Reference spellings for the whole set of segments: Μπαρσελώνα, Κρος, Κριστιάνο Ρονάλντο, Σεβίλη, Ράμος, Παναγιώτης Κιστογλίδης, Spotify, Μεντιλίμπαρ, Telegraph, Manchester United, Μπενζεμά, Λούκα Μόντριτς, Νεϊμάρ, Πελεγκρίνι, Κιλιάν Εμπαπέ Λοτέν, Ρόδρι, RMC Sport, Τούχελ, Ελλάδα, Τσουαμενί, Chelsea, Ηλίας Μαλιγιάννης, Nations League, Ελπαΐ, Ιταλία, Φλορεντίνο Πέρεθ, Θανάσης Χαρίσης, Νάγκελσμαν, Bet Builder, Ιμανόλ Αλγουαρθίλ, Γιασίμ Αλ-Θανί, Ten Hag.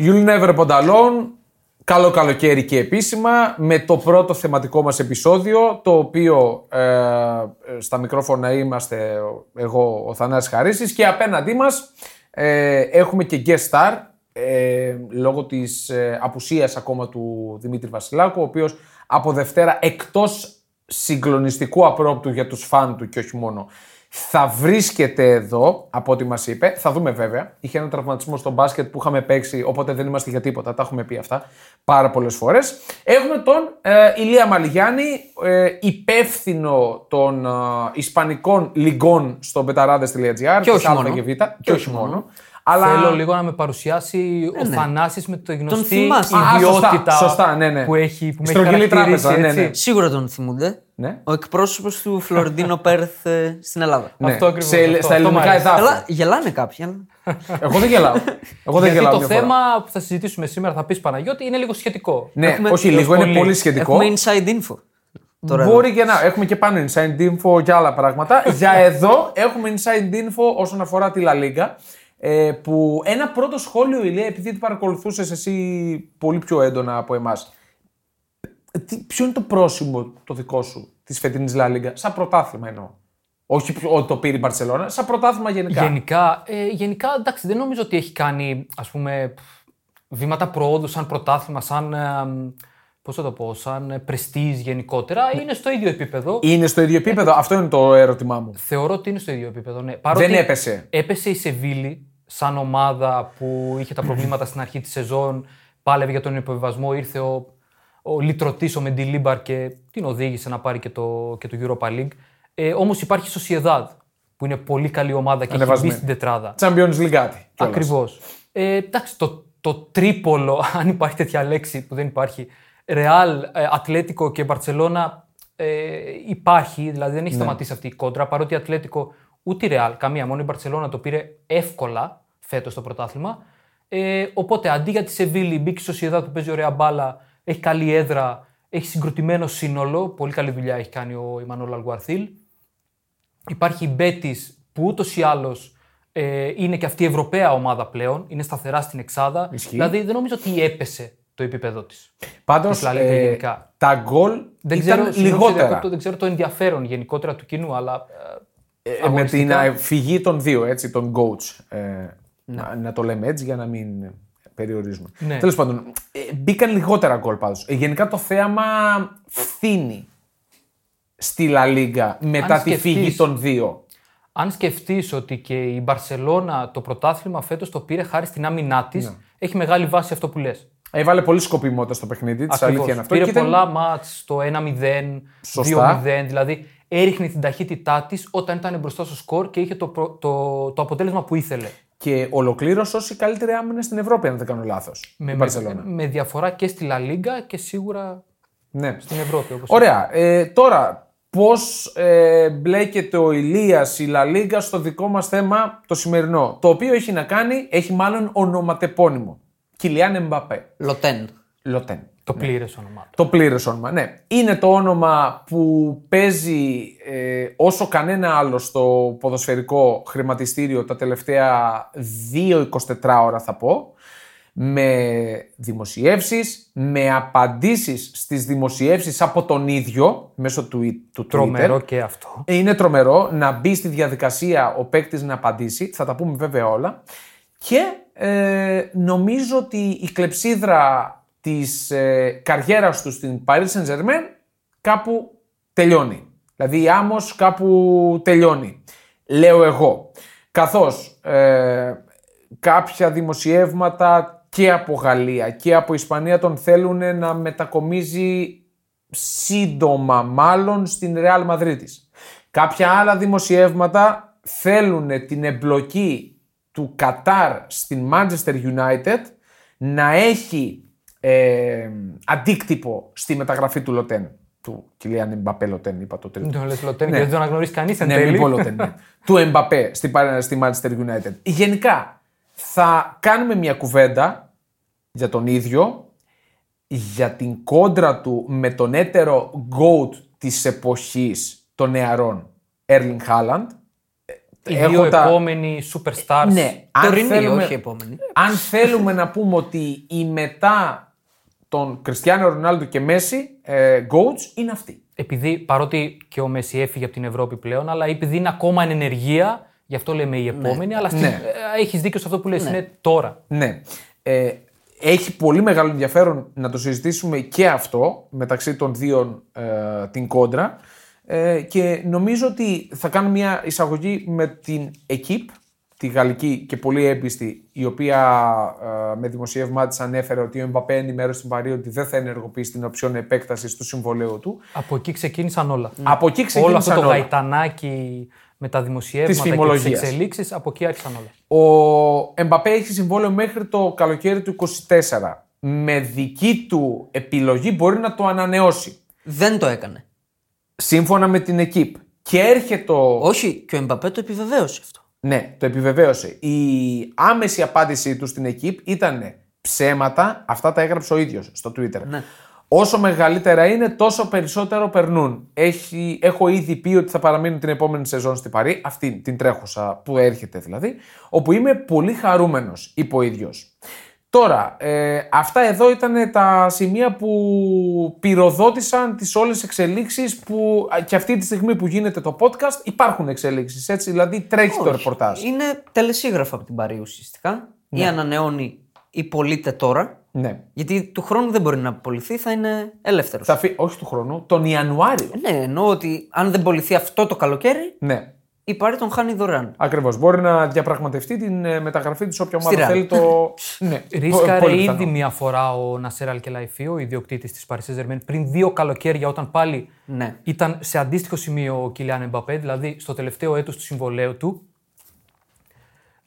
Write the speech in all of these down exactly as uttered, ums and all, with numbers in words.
You'll never put alone. Καλό καλοκαίρι και επίσημα με το πρώτο θεματικό μας επεισόδιο, το οποίο ε, στα μικρόφωνα είμαστε εγώ ο Θανάσης Χαρίσης και απέναντί μας ε, έχουμε και guest star ε, λόγω της ε, απουσίας ακόμα του Δημήτρη Βασιλάκου, ο οποίος από Δευτέρα, εκτός συγκλονιστικού απρόπτου για τους φαν του και όχι μόνο, θα βρίσκεται εδώ, από ό,τι μας είπε. Θα δούμε βέβαια. Είχε έναν τραυματισμό στο μπάσκετ που είχαμε παίξει, οπότε δεν είμαστε για τίποτα. Τα έχουμε πει αυτά πάρα πολλές φορές. Έχουμε τον ε, Ηλία Μαλιγιάννη, ε, υπεύθυνο των ε, ισπανικών λιγκών στο μπεταράδες τελεία τζι άρ. Και όχι μόνο. Και, και, και όχι μόνο. μόνο. Αλλά... Θέλω λίγο να με παρουσιάσει ναι, ο ναι. Θανάσης με τη γνωστή ιδιότητα σωστά, ναι, ναι. που έχει, που με έχει χαρακτηρίσει. Ναι, ναι. Σίγουρα τον θυμούνται. Ναι. Ο εκπρόσωπος του Φλορεντίνο Πέρεθ στην Ελλάδα. Ναι. Αυτό ακριβώς. Σε, αυτό, στα ελληνικά εδάφη. Γελάνε κάποιοι. Εγώ δεν γελάω. Εγώ δεν γελάω. Το θέμα που θα συζητήσουμε σήμερα, θα πεις Παναγιώτη, είναι λίγο σχετικό. Ναι, έχουμε, όχι λίγο, είναι πολύ, πολύ σχετικό. Έχουμε inside info. Τώρα μπορεί εδώ. Και να έχουμε και πάνω inside info και άλλα πράγματα. Για εδώ έχουμε inside info όσον αφορά τη La Liga. Που ένα πρώτο σχόλιο, Ηλία, επειδή την παρακολουθούσες εσύ πολύ πιο έντονα από εμάς, ποιο είναι το πρόσημο το δικό σου της φετινής La Liga, σαν πρωτάθλημα εννοώ? Όχι ότι το πήρε η Μπαρσελώνα, σαν πρωτάθλημα γενικά. Γενικά, ε, γενικά εντάξει, δεν νομίζω ότι έχει κάνει, ας πούμε, βήματα προόδου σαν πρωτάθλημα, σαν... Ε, πώς θα το πω, σαν πρεστίζ γενικότερα, ναι. είναι στο ίδιο επίπεδο. Είναι στο ίδιο επίπεδο, αυτό είναι το ερώτημά μου. Θεωρώ ότι είναι στο ίδιο επίπεδο, ναι. Παρότι δεν έπεσε. Έπεσε η Σεβίλη, σαν ομάδα που είχε τα προβλήματα στην αρχή της σεζόν, πάλευε για τον υποβιβασμό, ήρθε ο, ο λυτρωτής, ο Μεντιλίμπαρ και την οδήγησε να πάρει και το, και το Europa League. Ε, όμως υπάρχει η Sociedad, που είναι πολύ καλή ομάδα και έχει μπει στην τετράδα. Champions League. Ακριβώς. Ε, εντάξει, το, το τρίπολο, αν υπάρχει τέτοια λέξη που δεν υπάρχει. Ρεάλ, Ατλέτικο και Μπαρσελώνα ε, υπάρχει, δηλαδή δεν έχει σταματήσει ναι. αυτή η κόντρα, παρότι Ατλέτικο ούτε η Ρεάλ, καμία, μόνο η Μπαρσελώνα το πήρε εύκολα φέτος το πρωτάθλημα. Ε, οπότε αντί για τη Σεβίλη, μπήκε η Σοσιεδάδ που παίζει ωραία μπάλα, έχει καλή έδρα, έχει συγκροτημένο σύνολο, πολύ καλή δουλειά έχει κάνει ο Ιμανόλ Αλγουαρθίλ. Υπάρχει η Μπέτις που ούτως ή άλλως ε, είναι και αυτή η Ευρωπαία ομάδα πλέον, είναι σταθερά στην Εξάδα. Ισχύει. Δηλαδή δεν νομίζω ότι έπεσε το επίπεδο της. Πάντως, ε, τα γκολ δεν ήταν ξέρω, λιγότερα. Το, δεν ξέρω το ενδιαφέρον γενικότερα του κοινού, αλλά ε, ε, με την φυγή των δύο, έτσι, των coach, ε, ναι. να, να το λέμε έτσι για να μην περιορίζουμε. Ναι. Τέλος πάντων, ε, μπήκαν λιγότερα γκολ πάντως. Ε, γενικά το θέαμα φθήνει στη La Liga μετά αν τη φυγή των δύο. Αν σκεφτείς ότι και η Μπαρσελώνα το πρωτάθλημα φέτος το πήρε χάρη στην άμυνά της, ναι. έχει μεγάλη βάση αυτό που λες. Έβαλε πολύ σκοπιμότητα στο παιχνίδι της, αλήθεια είναι αυτό. Πήρε ήταν... πολλά μάτς, το ένα μηδέν, σωστά. δύο μηδέν, δηλαδή έριχνε την ταχύτητά της όταν ήταν μπροστά στο σκορ και είχε το, προ... το... το αποτέλεσμα που ήθελε. Και ολοκλήρωσε ως η καλύτερη άμυνα στην Ευρώπη, αν δεν κάνω λάθος. Με, με, με διαφορά και στη La Liga και σίγουρα ναι. στην Ευρώπη. Όπως ωραία. Ε, τώρα, πώς ε, μπλέκεται ο Ηλίας η La Liga στο δικό μας θέμα το σημερινό, το οποίο έχει να κάνει, έχει μάλλον ονοματεπώνυμο. Κιλιάν Εμπαπέ. Λοτέν. Λοτέν. Το ναι. πλήρες όνομα. Το πλήρες όνομα, ναι. Είναι το όνομα που παίζει ε, όσο κανένα άλλο στο ποδοσφαιρικό χρηματιστήριο τα τελευταία δύο εικοσιτετράωρα θα πω, με δημοσιεύσεις, με απαντήσεις στις δημοσιεύσεις από τον ίδιο μέσω του, του Twitter. Τρομερό και αυτό. Είναι τρομερό να μπει στη διαδικασία ο παίκτης να απαντήσει, θα τα πούμε βέβαια όλα, και... Ε, νομίζω ότι η κλεψίδρα της ε, καριέρας του στην Paris Saint-Germain κάπου τελειώνει. Δηλαδή η άμμος κάπου τελειώνει, λέω εγώ. Καθώς ε, κάποια δημοσιεύματα και από Γαλλία και από Ισπανία τον θέλουν να μετακομίζει σύντομα μάλλον στην Real Madrid της. Κάποια άλλα δημοσιεύματα θέλουν την εμπλοκή του Κατάρ στην Manchester United να έχει ε, αντίκτυπο στη μεταγραφή του Λοτέν. Του Κιλιάν Εμπαπέ Λοτέν, είπα το τρίτο. Τον λες Λοτέν, ναι. γιατί δεν τον αναγνωρίζει κανείς εν ναι, τέλει. Λοτέν, ναι. του Εμπαπέ στη, στη Manchester United. Γενικά, θα κάνουμε μια κουβέντα για τον ίδιο, για την κόντρα του με τον έτερο γκόουτ της εποχής των νεαρών, Ερλινγκ Χάαλαντ. οι δύο τα... επόμενοι superstars. Ναι, αν θέλουμε, όχι επόμενοι. Αν θέλουμε να πούμε ότι η μετά τον Κριστιάνο Ρονάλντο και Μέση ε, goats είναι αυτοί. Επειδή παρότι και ο Μέση έφυγε από την Ευρώπη πλέον, αλλά επειδή είναι ακόμα εν ενεργεία, γι' αυτό λέμε η επόμενη, ναι. αλλά στην... ναι. έχεις δίκιο σε αυτό που λες, ναι. είναι τώρα. Ναι. Ε, έχει πολύ μεγάλο ενδιαφέρον να το συζητήσουμε και αυτό, μεταξύ των δύο ε, την κόντρα. Ε, και νομίζω ότι θα κάνω μια εισαγωγή με την Εκίπ, τη γαλλική και πολύ έμπιστη, η οποία ε, με δημοσίευμά της ανέφερε ότι ο Εμπαπέ ενημέρωσε στην Παρί ότι δεν θα ενεργοποιήσει την οψιόν επέκτασης του συμβολαίου του. Από εκεί ξεκίνησαν όλα. Mm. Από εκεί ξεκίνησαν όλα. Όλο αυτό το όλα. γαϊτανάκι με τα δημοσιεύματα και τις εξελίξεις, από εκεί άρχισαν όλα. Ο Εμπαπέ έχει συμβόλαιο μέχρι το καλοκαίρι του είκοσι τέσσερα. Με δική του επιλογή μπορεί να το ανανεώσει. Δεν το έκανε. Σύμφωνα με την Εκίπ. Και έρχεται. Όχι, και ο Εμπαπέ το επιβεβαίωσε αυτό. Ναι, το επιβεβαίωσε. Η άμεση απάντησή του στην Εκίπ ήταν ψέματα. Αυτά τα έγραψε ο ίδιος στο Twitter. Ναι. Όσο μεγαλύτερα είναι, τόσο περισσότερο περνούν. Έχει, έχω ήδη πει ότι θα παραμείνουν την επόμενη σεζόν στην Παρί, αυτή την τρέχουσα που έρχεται δηλαδή, όπου είμαι πολύ χαρούμενος, είπε ο ίδιος. Τώρα, ε, αυτά εδώ ήταν τα σημεία που πυροδότησαν τις όλες τις εξελίξεις που και αυτή τη στιγμή που γίνεται το podcast υπάρχουν εξελίξεις, έτσι, δηλαδή τρέχει Όχι, το ρεπορτάζ. Είναι τελεσίγραφα από την Παρί ουσιαστικά, ναι. ή ανανεώνει ή πωλείται τώρα. Ναι. Γιατί του χρόνου δεν μπορεί να απολυθεί, θα είναι ελεύθερος. Θα φύ... Όχι του χρόνου, τον Ιανουάριο. Ναι, εννοώ ότι αν δεν απολυθεί αυτό το καλοκαίρι, ναι. η Παρί τον χάνει δωρεάν. Ακριβώς. Μπορεί να διαπραγματευτεί την μεταγραφή της όποια ομάδα θέλει. Το... ναι. Ρίσκαρε ήδη μια φορά ο Νασέρ Αλκελαϊφί, ο ιδιοκτήτης της Paris Saint-Germain, πριν δύο καλοκαίρια, όταν πάλι ναι. ήταν σε αντίστοιχο σημείο ο Κιλιάν Εμπαπέ, δηλαδή στο τελευταίο έτος του συμβολαίου του.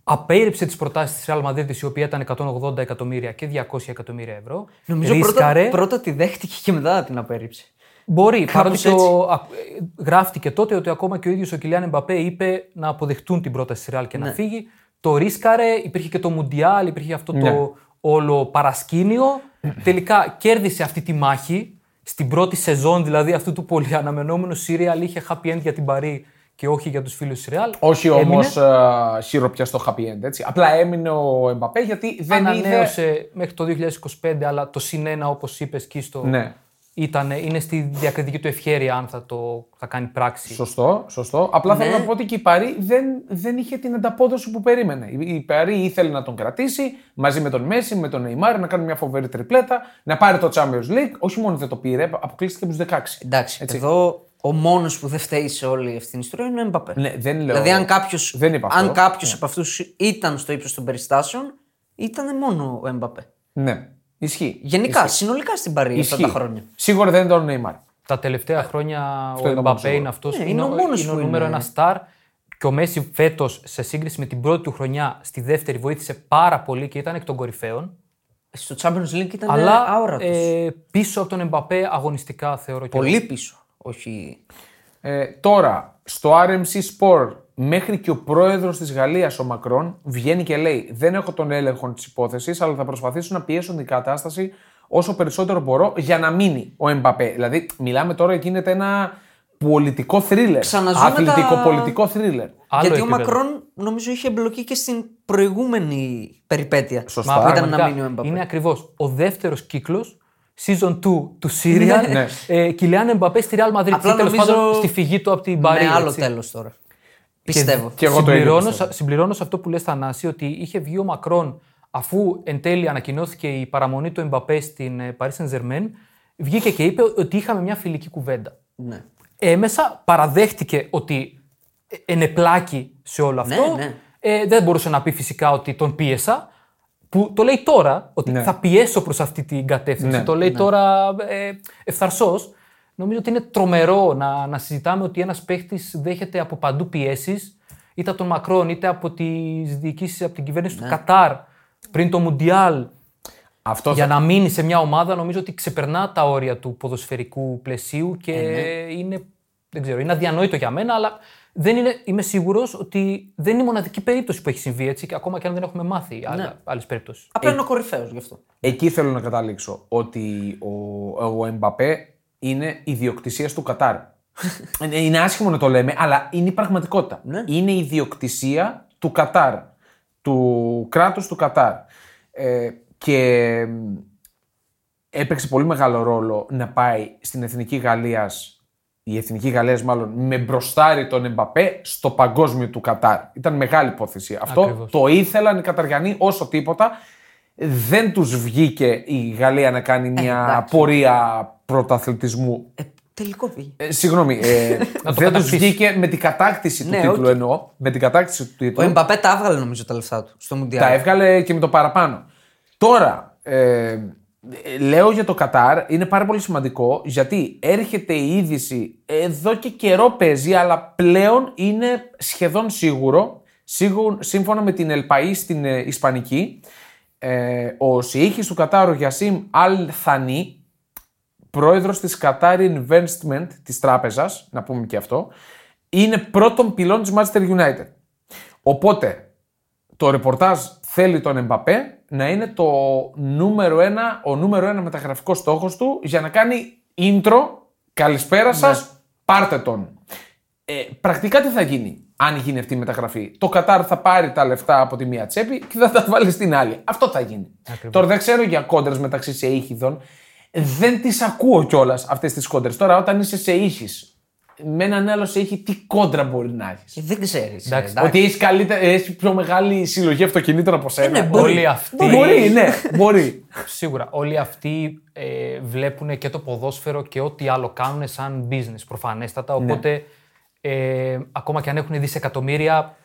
Απέρριψε τις προτάσεις της Real Madrid, η οποία ήταν εκατόν ογδόντα εκατομμύρια και διακόσια εκατομμύρια ευρώ. Νομίζω Ρίσκαρε... πρώτα, πρώτα τη δέχτηκε και μετά την απέρριψε. Μπορεί, παρότι το... γράφτηκε τότε ότι ακόμα και ο ίδιος ο Κιλιάν Εμπαπέ είπε να αποδεχτούν την πρόταση της Real και ναι. να φύγει. Το ρίσκαρε, υπήρχε και το Μουντιάλ, υπήρχε αυτό ναι. το όλο παρασκήνιο. Τελικά κέρδισε αυτή τη μάχη, στην πρώτη σεζόν δηλαδή αυτού του πολύ αναμενόμενου serial, είχε happy end για την Παρί. Και όχι για τους φίλους της Real. Όχι όμως uh, χειροπιαστό happy end, έτσι. Απλά έμεινε ο Εμπαπέ γιατί δεν ανανέωσε είδε... μέχρι το δύο χιλιάδες είκοσι πέντε, αλλά το συνένα όπως είπες και στο... Ναι. Ήτανε, είναι στη διακριτική του ευχέρεια αν θα το θα κάνει πράξη. Σωστό, σωστό. Απλά ναι. θέλω να πω ότι και η Παρί δεν, δεν είχε την ανταπόδοση που περίμενε. Η Παρί ήθελε να τον κρατήσει μαζί με τον Μέση, με τον Νεϊμάρ, να κάνει μια φοβερή τριπλέτα, να πάρει το Champions League. Όχι μόνο δεν το πήρε, αποκλείστηκε από τους δεκαέξι. Εντάξει, έτσι. Εδώ... Ο μόνος που δεν φταίει σε όλη αυτή την ιστορία είναι ο Εμπαπέ. Ναι, δεν λέω. Δηλαδή, αν κάποιος, δεν είπα αυτό, αν κάποιος ναι. από αυτούς ήταν στο ύψος των περιστάσεων, ήταν μόνο ο Εμπαπέ. Ναι. Ισχύει. Γενικά, Ισχύει. συνολικά στην Παρί αυτά τα χρόνια. Σίγουρα δεν ήταν ο Νεϊμάρ. Τα τελευταία χρόνια αυτό ο Εμπαπέ είναι αυτός ναι, είναι, είναι ο, μόνος είναι ο νούμερο είναι. ένα στάρ. Και ο Μέση φέτος, σε σύγκριση με την πρώτη του χρονιά, στη δεύτερη βοήθησε πάρα πολύ και ήταν εκ των κορυφαίων. Στο Champions League ήταν αόρατος. Ε, πίσω από τον Εμπαπέ αγωνιστικά θεωρώ. Πολύ πίσω. Όχι. Ε, τώρα, στο αρ εμ σι Sport, μέχρι και ο πρόεδρος της Γαλλίας, ο Μακρόν, βγαίνει και λέει: δεν έχω τον έλεγχο της υπόθεσης, αλλά θα προσπαθήσω να πιέσω την κατάσταση όσο περισσότερο μπορώ για να μείνει ο Εμπαπέ. Δηλαδή, μιλάμε τώρα, γίνεται ένα πολιτικό θρίλερ. Ξαναζούμε αθλητικό-πολιτικό θρίλερ. Γιατί επίπεδο. Ο Μακρόν, νομίζω, είχε εμπλοκή και στην προηγούμενη περιπέτεια. Σωστά. Μα, ήταν να μείνει ο Εμπαπέ. Είναι ακριβώς ο δεύτερος κύκλος. Season two του Σύριαν, ναι. ε, Κιλιάν Εμπαπέ στη Real Madrid. Απλά τέλος νομίζω... πάντων στη φυγή του από την Παρί. Με άλλο τέλος τώρα. Πιστεύω. Και, και εγώ συμπληρώνω, το ίδιο συμπληρώνω σε αυτό που λες Θανάση, ότι είχε βγει ο Μακρόν αφού εν τέλει ανακοινώθηκε η παραμονή του Εμπαπέ στην Paris Saint-Germain, βγήκε και είπε ότι είχαμε μια φιλική κουβέντα. Ναι. Έμεσα παραδέχτηκε ότι ενεπλάκη σε όλο αυτό. Ναι, ναι. Ε, δεν μπορούσε να πει φυσικά ότι τον πίεσα. Που το λέει τώρα, ότι ναι. θα πιέσω προς αυτή την κατεύθυνση. Ναι. Το λέει ναι. τώρα ε, ευθαρσός. Νομίζω ότι είναι τρομερό να, να συζητάμε ότι ένας παίχτης δέχεται από παντού πιέσεις, είτε από τον Μακρόν, είτε από τις διοικήσεις, από την κυβέρνηση ναι. του Κατάρ, πριν το Μουντιάλ. Αυτό για θα... να μείνει σε μια ομάδα, νομίζω ότι ξεπερνά τα όρια του ποδοσφαιρικού πλαισίου και ε, ναι. είναι, δεν ξέρω, είναι αδιανόητο για μένα, αλλά... Δεν είναι, είμαι σίγουρος ότι δεν είναι η μοναδική περίπτωση που έχει συμβεί έτσι, και ακόμα και αν δεν έχουμε μάθει ναι. άλλες περιπτώσεις. Απλά είναι ο κορυφαίος γι' αυτό. Εκεί θέλω να καταλήξω ότι ο, ο Εμπαπέ είναι ιδιοκτησίας του Κατάρ. Είναι άσχημο να το λέμε, αλλά είναι η πραγματικότητα. Ναι. Είναι η ιδιοκτησία του Κατάρ, του κράτους του Κατάρ. Ε, και έπαιξε πολύ μεγάλο ρόλο να πάει στην Εθνική Γαλλίας, η Εθνική Γαλλίας μάλλον, με μπροστάρι τον Εμπαπέ στο παγκόσμιο του Κατάρ. Ήταν μεγάλη υπόθεση. Αυτό Ακριβώς. το ήθελαν οι Καταριανοί όσο τίποτα. Δεν τους βγήκε η Γαλλία να κάνει μια ε, πορεία πρωταθλητισμού. Ε, τελικό βγήκε. Ε, συγγνώμη. Ε, δεν τους βγήκε με την κατάκτηση του ναι, τίτλου okay. εννοώ. Με την κατάκτηση του τίτλου. Ο Εμπαπέ τα έβγαλε νομίζω τα λεφτά του στο Μουντιάλ. Τα έβγαλε και με το παραπάνω. Τώρα, ε, λέω για το Κατάρ, είναι πάρα πολύ σημαντικό γιατί έρχεται η είδηση, εδώ και καιρό παίζει, αλλά πλέον είναι σχεδόν σίγουρο, σίγουρο σύμφωνα με την Ελπαΐ στην ε, Ισπανική. Ε, ο σιήχης του Κατάρ, ο Γιασίμ Αλ-Θανί, πρόεδρος της Qatar Investment, της τράπεζας, να πούμε και αυτό, είναι πρώτον πυλών της Manchester United. Οπότε, το ρεπορτάζ θέλει τον Εμπαπέ να είναι το νούμερο ένα, ο νούμερο ένα μεταγραφικός στόχος του για να κάνει intro, καλησπέρα σας, ναι. πάρτε τον. Ε, πρακτικά τι θα γίνει αν γίνει αυτή η μεταγραφή? Το Κατάρ θα πάρει τα λεφτά από τη μία τσέπη και θα τα βάλει στην άλλη. Αυτό θα γίνει. Ακριβώς. Τώρα δεν ξέρω για κόντρες μεταξύ σεϊχηδών. Δεν τις ακούω κιόλας αυτές τις κόντρες. Τώρα όταν είσαι σεϊχης με έναν άλλο σεϊχη, τι κόντρα μπορεί να έχεις? Δεν ξέρεις. Εντάξει, ότι έχεις, καλύτερα, έχεις πιο μεγάλη συλλογή αυτοκινήτων από σένα. Είναι, μπορεί. Όλοι αυτοί... μπορεί, ναι, μπορεί. Σίγουρα. Όλοι αυτοί ε, βλέπουν και το ποδόσφαιρο και ό,τι άλλο κάνουν σαν business προφανέστατα. Οπότε. Ναι. Ε, ακόμα και αν έχουν δισεκατομμύρια,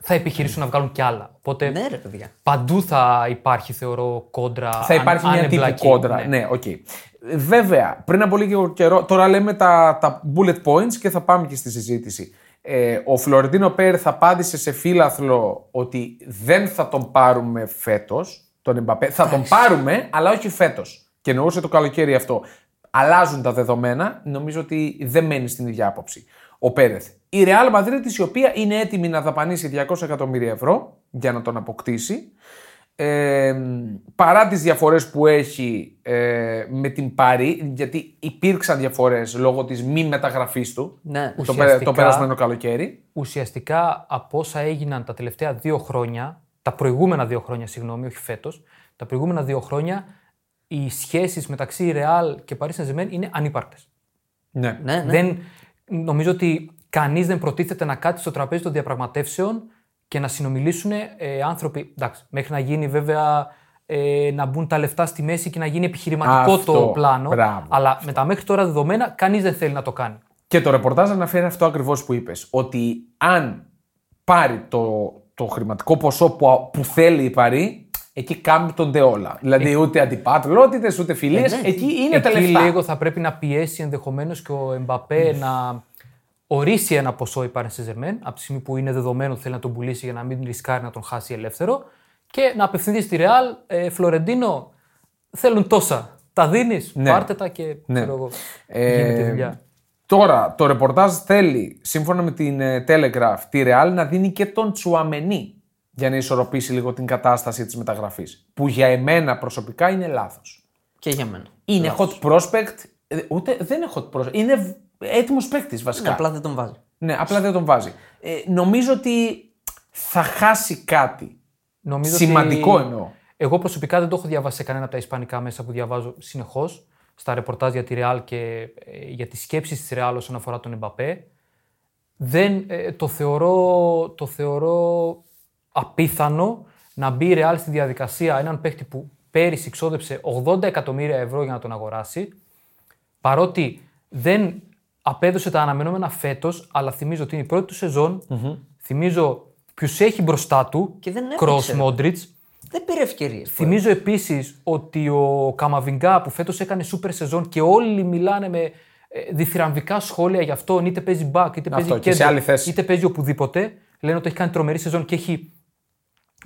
θα επιχειρήσουν να βγάλουν κι άλλα. Οπότε ναι, ρε, παιδιά. Παντού θα υπάρχει, θεωρώ, κόντρα. Θα υπάρχει αν, μια τύπου κόντρα. Ναι, ναι, okay. Βέβαια, πριν από λίγο καιρό, τώρα λέμε τα, τα bullet points και θα πάμε και στη συζήτηση. Ε, ο Φλορεντίνο Πέρεθ θα απάντησε σε φύλαθλο ότι δεν θα τον πάρουμε φέτος, τον Εμπαπέ. Θα τον πάρουμε, αλλά όχι φέτος. Και εννοούσε το καλοκαίρι αυτό. Αλλάζουν τα δεδομένα. Νομίζω ότι δεν μένει στην ίδια άποψη ο Πέρεθ. Η Real Madrid, η οποία είναι έτοιμη να δαπανίσει διακόσια εκατομμύρια ευρώ για να τον αποκτήσει, ε, παρά τις διαφορές που έχει ε, με την Paris, γιατί υπήρξαν διαφορές λόγω της μη μεταγραφής του ναι. το, το περασμένο καλοκαίρι. Ουσιαστικά από όσα έγιναν τα τελευταία δύο χρόνια, τα προηγούμενα δύο χρόνια, συγγνώμη, όχι φέτος, τα προηγούμενα δύο χρόνια, οι σχέσεις μεταξύ Real και Paris Saint-Germain είναι ανύπαρκτες. Ναι. Ναι, ναι. Δεν... Νομίζω ότι κανείς δεν προτίθεται να κάτσει στο τραπέζι των διαπραγματεύσεων και να συνομιλήσουν ε, άνθρωποι. Εντάξει, μέχρι να γίνει βέβαια ε, να μπουν τα λεφτά στη μέση και να γίνει επιχειρηματικό αυτό, το πλάνο. Μπράβο, αλλά αυτό. Με τα μέχρι τώρα δεδομένα, κανείς δεν θέλει να το κάνει. Και το ρεπορτάζ αναφέρει αυτό ακριβώς που είπες. Ότι αν πάρει το, το χρηματικό ποσό που, που θέλει η Παρί, εκεί κάμπτονται όλα. Δηλαδή ε... ούτε αντιπατρότητες, ούτε φιλίες. Ε, ναι. Εκεί είναι τα λεφτά. Εκεί λίγο θα πρέπει να πιέσει ενδεχομένως και ο Εμπαπέ mm. να ορίσει ένα ποσό η Paris Saint-Germain, από τη στιγμή που είναι δεδομένο ότι θέλει να τον πουλήσει για να μην ρισκάρει να τον χάσει ελεύθερο, και να απευθυνθεί στη Real. Ε, Φλορεντίνο, θέλουν τόσα. Τα δίνεις, ναι. πάρτε τα και ναι. ξέρω εγώ. Ε... Γίνεται δουλειά. Τώρα το ρεπορτάζ θέλει, σύμφωνα με την Telegraph, τη Real να δίνει και τον Τσουαμενί, για να ισορροπήσει λίγο την κατάσταση της μεταγραφής. Που για εμένα προσωπικά είναι λάθος. Και για μένα. Είναι λάθος. Hot prospect. Ούτε δεν είναι hot prospect. Είναι έτοιμος παίκτης βασικά. Ναι, απλά δεν τον βάζει. Ναι, απλά δεν τον βάζει. Ε, νομίζω ότι θα χάσει κάτι. Νομίζω σημαντικό ότι... εννοώ. Εγώ προσωπικά δεν το έχω διαβάσει σε κανένα από τα ισπανικά μέσα που διαβάζω συνεχώς στα ρεπορτάζ για τη Real και για τις σκέψεις της Real όσον αφορά τον Εμπαπέ. Δεν ε, το θεωρώ. Το θεωρώ... απίθανο να μπει η Real στη διαδικασία έναν παίκτη που πέρυσι ξόδεψε ογδόντα εκατομμύρια ευρώ για να τον αγοράσει, παρότι δεν απέδωσε τα αναμενόμενα φέτος, αλλά θυμίζω ότι είναι η πρώτη του σεζόν, mm-hmm. θυμίζω ποιους έχει μπροστά του, Κρος, Μόντριτς. Δεν πήρε ευκαιρίες. Θυμίζω επίσης ότι ο Καμαβιγκά που φέτος έκανε σούπερ σεζόν και όλοι μιλάνε με διθυραμβικά σχόλια γι' αυτό, είτε παίζει μπακ, είτε παίζει κέντρο, είτε παίζει οπουδήποτε, λένε ότι έχει κάνει τρομερή σεζόν και έχει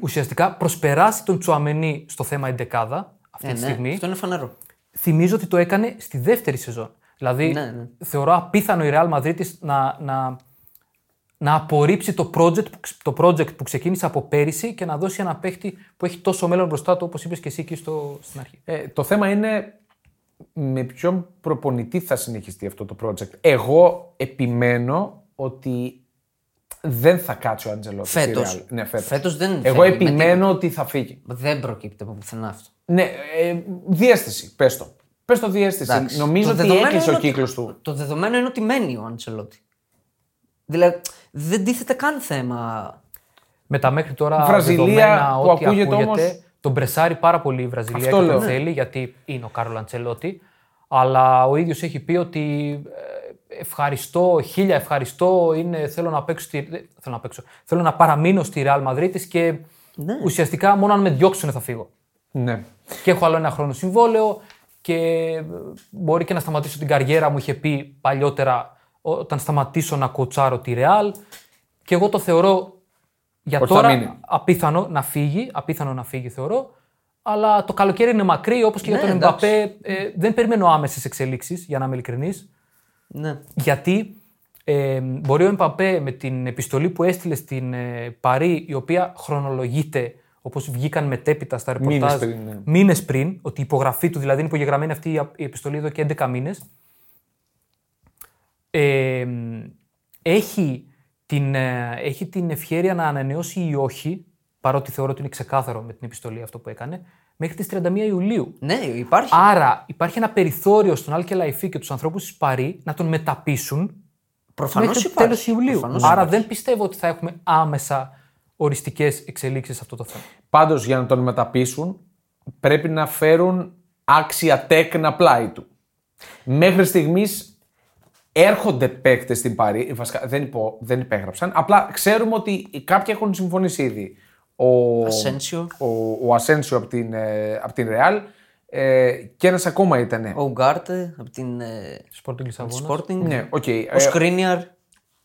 ουσιαστικά προσπεράσει τον Τσουαμενί στο θέμα εντεκάδα αυτή ε, τη στιγμή. Ναι, αυτό είναι φανερό. Θυμίζω ότι το έκανε στη δεύτερη σεζόν. Δηλαδή, ναι, ναι. θεωρώ απίθανο η Real Madrid να, να, να απορρίψει το project, το project που ξεκίνησε από πέρυσι και να δώσει ένα παίχτη που έχει τόσο μέλλον μπροστά του, όπως είπες και εσύ εκεί στο, στην αρχή. Ε, το θέμα είναι με ποιον προπονητή θα συνεχιστεί αυτό το project. Εγώ επιμένω ότι δεν θα κάτσει ο Αντσελότι. Φέτος. Ναι, φέτος. Φέτος δεν. Εγώ φέτος. Επιμένω με... ότι θα φύγει. Δεν προκύπτει από πουθενά αυτό. Ναι, ε, διέστηση, πες το. Πες το διέστηση. Εντάξει. Νομίζω το ότι έκλεισε ο κύκλος του. Το δεδομένο είναι ότι μένει ο Αντσελότι. Δηλαδή δεν τίθεται καν θέμα. Με τα μέχρι τώρα Βραζιλία, δεδομένα που ό,τι ακούγεται, ακούγεται όμως... τον πρεσάρει πάρα πολύ η Βραζιλία αυτό και τον θέλει, γιατί είναι ο Κάρολο Αντσελότι. Αλλά ο ίδιος έχει πει ότι ευχαριστώ, χίλια ευχαριστώ, είναι, θέλω, να παίξω, θέλω, να παίξω, θέλω να παραμείνω στη Real Madrid της και ναι. ουσιαστικά μόνο αν με διώξουν θα φύγω. Ναι. Και έχω άλλο ένα χρόνο συμβόλαιο και μπορεί και να σταματήσω την καριέρα μου, είχε πει παλιότερα, όταν σταματήσω να κοτσάρω τη Real. Και εγώ το θεωρώ... Για τώρα απίθανο να φύγει, απίθανο να φύγει θεωρώ, αλλά το καλοκαίρι είναι μακρύ, όπως και ναι, για τον Εμπαπέ. Ε, δεν περιμένω άμεσες εξελίξεις, για να είμαι ειλικρινής. Ναι. Γιατί ε, μπορεί ο Εμπαπέ με την επιστολή που έστειλε στην ε, Παρί, η οποία χρονολογείται, όπως βγήκαν μετέπειτα στα ρεπορτάζ, μήνες πριν, ναι. μήνες πριν, ότι η υπογραφή του, δηλαδή είναι υπογεγραμμένη αυτή η επιστολή εδώ και έντεκα μήνες, ε, έχει... Την, ε, έχει την ευχέρεια να ανανεώσει ή όχι, παρότι θεωρώ ότι είναι ξεκάθαρο με την επιστολή αυτό που έκανε, μέχρι τις τριάντα μία Ιουλίου. Ναι, υπάρχει. Άρα υπάρχει ένα περιθώριο στον Αλ Κελαϊφή και τους ανθρώπους της Παρί να τον μεταπίσουν προφανώς μέχρι το τέλος Ιουλίου. Προφανώς άρα υπάρχει. Δεν πιστεύω ότι θα έχουμε άμεσα οριστικές εξελίξεις σε αυτό το θέμα. Πάντως για να τον μεταπίσουν πρέπει να φέρουν άξια τέκνα πλάι του. Μέχρι στιγμής... Έρχονται παίκτες στην Παρί, βασικά δεν, υπό, δεν υπέγραψαν, απλά ξέρουμε ότι κάποιοι έχουν συμφωνήσει ήδη. Ο Ασένσιο, ο, ο Ασένσιο από την, απ την Ρεάλ ε, και ένας ακόμα ήταν. Ο Ουγκάρτε από την Sporting. Ναι, okay. Ο Σκρίνιαρ.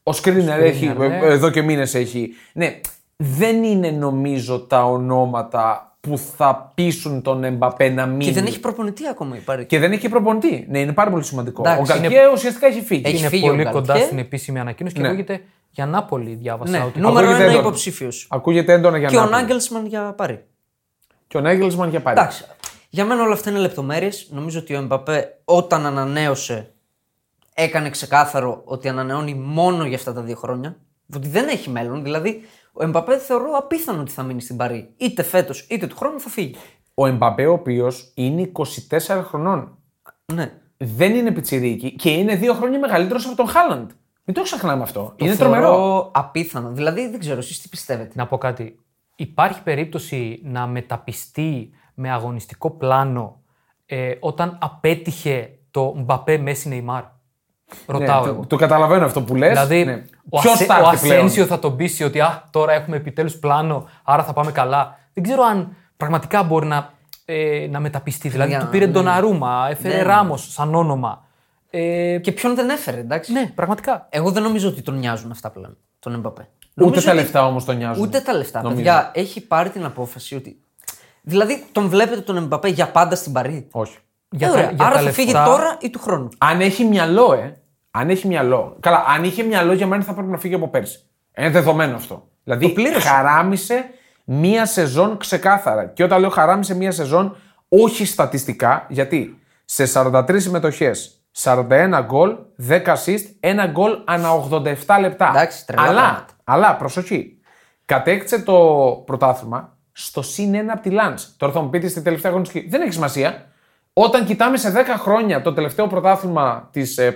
Ο Σκρίνιαρ έχει, ναι. εδώ και μήνες έχει. Ναι, δεν είναι νομίζω τα ονόματα... που θα πείσουν τον Εμπαπέ να μείνει. Και δεν έχει προπονητή ακόμα η Παρί. Και δεν έχει προπονητή. Ναι, είναι πάρα πολύ σημαντικό. Εντάξει, ο Γκαρδιέ είναι... ουσιαστικά έχει φύγει. Έχει είναι φύγει πολύ κοντά στην επίσημη ανακοίνωση ναι. και ακούγεται για Νάπολη. Διάβασα ναι. ότι. Νούμερο ένα υποψήφιο. Ακούγεται έντονα για και Νάπολη. Και ο Νάγκελσμαν για Παρί. Και ο Νάγκελσμαν για Παρί. Εντάξει. Για μένα όλα αυτά είναι λεπτομέρειες. Νομίζω ότι ο Εμπαπέ όταν ανανέωσε έκανε ξεκάθαρο ότι ανανεώνει μόνο για αυτά τα δύο χρόνια. Ότι δεν έχει μέλλον. Δηλαδή. Ο Εμπαπέ θεωρώ απίθανο ότι θα μείνει στην Παρί. Είτε φέτος είτε του χρόνου θα φύγει. Ο Εμπαπέ, ο οποίος είναι είκοσι τέσσερα χρονών. Ναι. Δεν είναι πιτσιρίκι και είναι δύο χρόνια μεγαλύτερος από τον Χάαλαντ. Μην το ξεχνάμε αυτό. Το είναι τρομερό. Απίθανο. Δηλαδή δεν ξέρω εσείς τι πιστεύετε. Να πω κάτι. Υπάρχει περίπτωση να μεταπιστεί με αγωνιστικό πλάνο ε, όταν απέτυχε το Μπαπέ Μέση Νεϊμάρ. Ρωτάω. Ναι, το, το καταλαβαίνω αυτό που λες. Δηλαδή, ναι. Ο, Ασέ, ο Ασένσιο θα τον πείσει ότι α, τώρα έχουμε επιτέλους πλάνο, άρα θα πάμε καλά. Δεν ξέρω αν πραγματικά μπορεί να, ε, να μεταπιστεί. Δηλαδή, yeah, του πήρε yeah. τον Αρούμα, έφερε yeah. Ράμος σαν όνομα. Ε, και ποιον δεν έφερε, εντάξει. Ναι, πραγματικά. Εγώ δεν νομίζω ότι τον νοιάζουν αυτά πλέον, τον Εμπαπέ. Ούτε τα λεφτά όμως τον νοιάζουν. Ούτε τα λεφτά. Νομίζω. Παιδιά, έχει πάρει την απόφαση ότι. Δηλαδή, τον βλέπετε τον Εμπαπέ για πάντα στην Παρί. Όχι. Για Ωραία, τα, για άρα θα λεφτά... φύγει τώρα ή του χρόνου. Αν έχει μυαλό, ε. Αν έχει μυαλό. Καλά, αν είχε μυαλό για μένα θα πρέπει να φύγει από πέρσι. Είναι δεδομένο αυτό. Δηλαδή χαράμισε μία σεζόν ξεκάθαρα. Και όταν λέω χαράμισε μία σεζόν, όχι στατιστικά, γιατί σε σαράντα τρεις συμμετοχές, σαράντα ένα γκολ, δέκα ασίστ, ένα γκολ ανά ογδόντα επτά λεπτά. Εντάξει, αλλά, αλλά προσοχή. Κατέκτησε το πρωτάθλημα στο συν ένα από τη Λανς. Τώρα θα μου πείτε στη τελευταία αγωνιστική. Δεν έχει σημασία. Όταν κοιτάμε σε δέκα χρόνια το τελευταίο πρωτάθλημα της. Ε,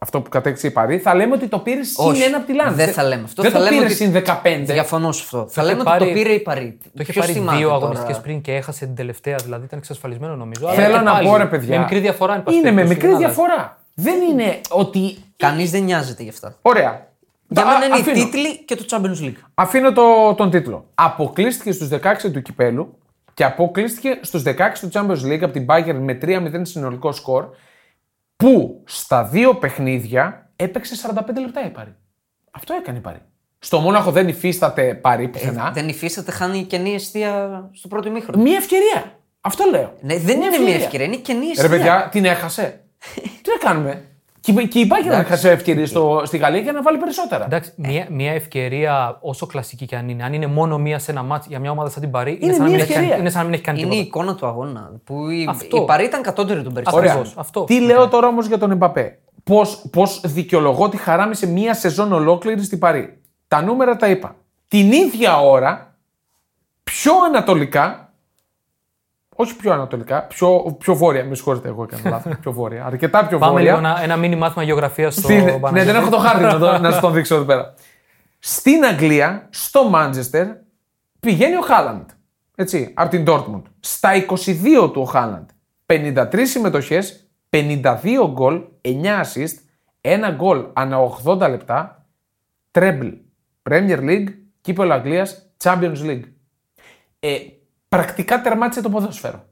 αυτό που κατέκτησε η Παρί, θα λέμε ότι το πήρε συν ένα από τη Λάνδη. Δεν θα λέμε αυτό. Δεν θα το λέμε πήρε ότι... συν δεκαπέντε. Διαφωνώ σε αυτό. Θα, θα λέμε πάρει... ότι το πήρε η Παρί. Το είχε πάρει δύο αγωνιστικές πριν και έχασε την τελευταία, δηλαδή ήταν εξασφαλισμένο νομίζω. Θέλω να πω ρε παιδιά. Με μικρή διαφορά είναι παστήριο. Είναι με μικρή είναι, διαφορά. Δεν είναι ότι. Κανείς δεν νοιάζεται γι' αυτά. Ωραία. Για μένα είναι οι τίτλοι και το Champions League. Αφήνω το, τον τίτλο. Αποκλείστηκε στους δεκαέξι του Κυπέλου και αποκλείστηκε στους δεκαέξι του Champions League από την Bayern με τρία μηδέν συνολικό σκορ. Που στα δύο παιχνίδια έπαιξε σαράντα πέντε λεπτά η Παρί. Αυτό έκανε η Παρί. Στο Μόναχο δεν υφίσταται Παρί πουθενά. Ε, δεν υφίσταται, χάνει κενή αιστεία στο πρώτο ημίχρονο. Μία ευκαιρία. Αυτό λέω. Ναι, δεν μία είναι ευκαιρία. Μία ευκαιρία, είναι κενή αιστεία. Ρε παιδιά, την έχασε. Τι να κάνουμε. Και υπάρχει να χάσει ευκαιρία στη Γαλλία για να βάλει περισσότερα. Εντάξει, μια, μια ευκαιρία, όσο κλασική και αν είναι, αν είναι μόνο μία σε ένα μάτς για μια ομάδα σαν την Παρί, είναι, είναι, είναι σαν να μην έχει κάνει τίποτα. Είναι η εικόνα του αγώνα. Που η, η Παρί ήταν κατώτερη των περισσότερων. Τι λέω okay. τώρα όμως για τον Εμπαπέ. Πώς δικαιολογώ τη χαρά μου σε μία σεζόν ολόκληρη στην Παρί. Τα νούμερα τα είπα. Την ίδια ώρα, πιο ανατολικά, όχι πιο ανατολικά, πιο, πιο βόρεια. Με συγχωρείτε, εγώ έκανα λάθος. Πιο βόρεια. Αρκετά πιο βόρεια. Πάμε λίγο ένα μήνυμα μάθημα γεωγραφίας στο Παναγιώτη. Ναι, δεν έχω το χάρτη να, το, να σας τον δείξω εδώ πέρα. Στην Αγγλία, στο Μάντσεστερ, πηγαίνει ο Χάαλαντ. Έτσι, από την Ντόρτμουντ. Στα είκοσι δύο του ο Χάαλαντ. πενήντα τρεις συμμετοχές, πενήντα δύο γκολ, εννιά assist, ένα γκολ ανά ογδόντα λεπτά. Τρέμπλ. Premier League, Κύπελλο Αγγλίας, Champions League. Ε, Πρακτικά τερμάτισε το ποδόσφαιρο.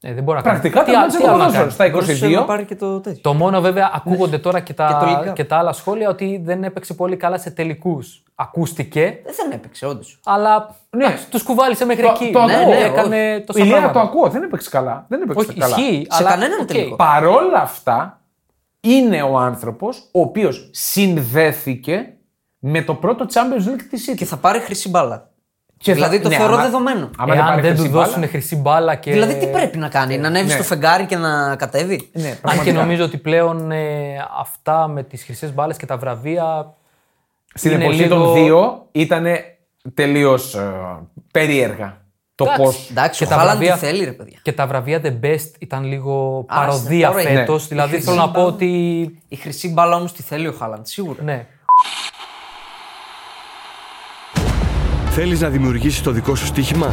Ε, δεν μπορώ να Πρακτικά τι, τερμάτισε τι, το ποδόσφαιρο. Στα είκοσι δύο. Το, το μόνο βέβαια ακούγονται τώρα και τα, και, και τα άλλα σχόλια ότι δεν έπαιξε πολύ καλά σε τελικούς. Ακούστηκε. Δεν έπαιξε, όντως. Αλλά ναι. Του κουβάλισε μέχρι το, εκεί. Το ναι, ακούω. Ναι, έκανε τόσα Ηλία, το ακούω. Δεν έπαιξε καλά. Δεν έπαιξε όχι, καλά. Ισχύει, σε αλλά... κανέναν okay. τελικό. Παρ' όλα αυτά είναι ο άνθρωπος ο οποίος συνδέθηκε με το πρώτο Champions League της City. Και θα πάρει χρυσή μπάλα. Και δηλαδή θα... το ναι, θεωρώ αμα... δεδομένο. Άμα εάν δεν, δεν του μπάλα... δώσουν χρυσή μπάλα και. Δηλαδή τι πρέπει να κάνει, ε, να ανέβει ναι. στο φεγγάρι και να κατέβει. Ναι, αν και νομίζω ότι πλέον ε, αυτά με τις χρυσές μπάλες και τα βραβεία. Στην εποχή λίγο... των δύο ήταν τελείως ε, περίεργα. Το πώς. Εντάξει, ο Χάαλαντ τι θέλει, ρε παιδιά. Και τα βραβεία The Best ήταν λίγο Ά, παροδία φέτος. Ναι. Δηλαδή θέλω να πω ότι. Η χρυσή μπάλα όμως τη θέλει ο Χάαλαντ, σίγουρα. Θέλεις να δημιουργήσεις το δικό σου στοίχημα?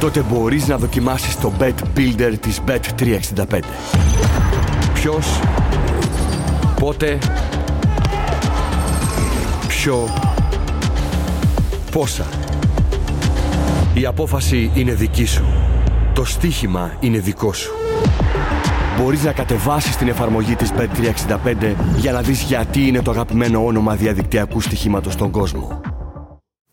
Τότε μπορείς να δοκιμάσεις το Bet Builder της μπετ τριακόσια εξήντα πέντε. Ποιος, πότε, ποιο, πόσα. Η απόφαση είναι δική σου. Το στοίχημα είναι δικό σου. Μπορείς να κατεβάσεις την εφαρμογή της μπετ τριακόσια εξήντα πέντε για να δεις γιατί είναι το αγαπημένο όνομα διαδικτυακού στοιχήματος στον κόσμο.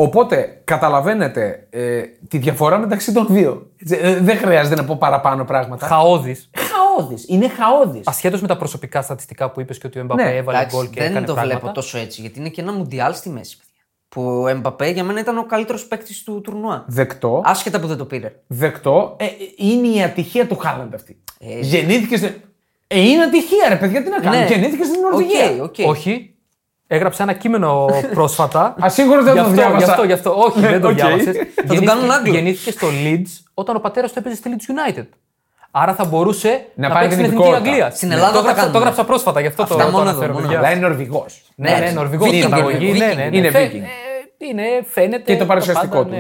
Οπότε καταλαβαίνετε ε, τη διαφορά μεταξύ των δύο. Ε, δεν χρειάζεται να πω παραπάνω πράγματα. Χαώδης. Χαώδης. Είναι χαώδης. Ασχέτως με τα προσωπικά στατιστικά που είπες και ότι ο Εμπαπέ ναι, έβαλε γκολ και έκανε πράγματα. Δεν το βλέπω τόσο έτσι, γιατί είναι και ένα μουντιάλ στη μέση. Που ο Εμπαπέ για μένα ήταν ο καλύτερος παίκτης του τουρνουά. Δεκτό. Άσχετα που δεν το πήρε. Δεκτό. Ε, είναι η ατυχία του Χάαλαντ αυτή. Ε, Γεννήθηκε. Στην... Ε, είναι ατυχία, ρε παιδιά, τι να κάνουμε. Ναι. Γεννήθηκε στην Νορβηγία. Okay, okay. Όχι. Έγραψε ένα κείμενο πρόσφατα. Ασίγουρα δεν το διάβασα. Γι' αυτό, γι' αυτό. Όχι, δεν το διάβασες. Θα τον κάνουν Άγγλο. Γεννήθηκε στο Leeds όταν ο πατέρας του έπαιζε στη Leeds United. Άρα θα μπορούσε να παίξει στην Εθνική Αγγλία. Στην Ελλάδα το έγραψα πρόσφατα, γι' αυτό το αναφέρω. Αλλά είναι Νορβηγός. Ναι, είναι Νορβηγός. Είναι Βίκινγκ. Φαίνεται. Και το παρουσιαστικό του.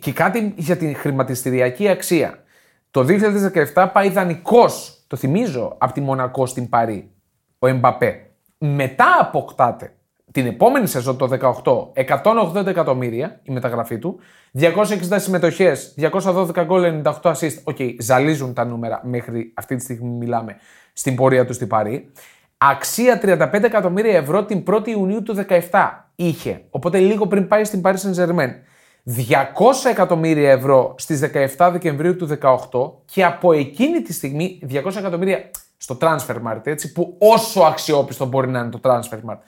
Και κάτι για την χρηματιστηριακή αξία. Το δύο χιλιάδες δεκαεπτά πάει δανεικός, το θυμίζω, από τη Μονακό στην Παρί, ο Εμπαπέ. Μετά αποκτάται την επόμενη σεζόν το δεκαοκτώ, εκατόν ογδόντα εκατομμύρια η μεταγραφή του, διακόσιες εξήντα συμμετοχές, διακόσια δώδεκα γκολ, ενενήντα οκτώ assist. Οκ, okay, ζαλίζουν τα νούμερα μέχρι αυτή τη στιγμή μιλάμε στην πορεία του στην Παρί. Αξία τριάντα πέντε εκατομμύρια ευρώ την πρώτη Ιουνίου του δεκαεπτά είχε, οπότε λίγο πριν πάει στην Paris Saint-Germain. διακόσια εκατομμύρια ευρώ στις δεκαεπτά Δεκεμβρίου του δεκαοκτώ και από εκείνη τη στιγμή διακόσια εκατομμύρια... στο Transfermarkt, έτσι, που όσο αξιόπιστο μπορεί να είναι το Transfermarkt.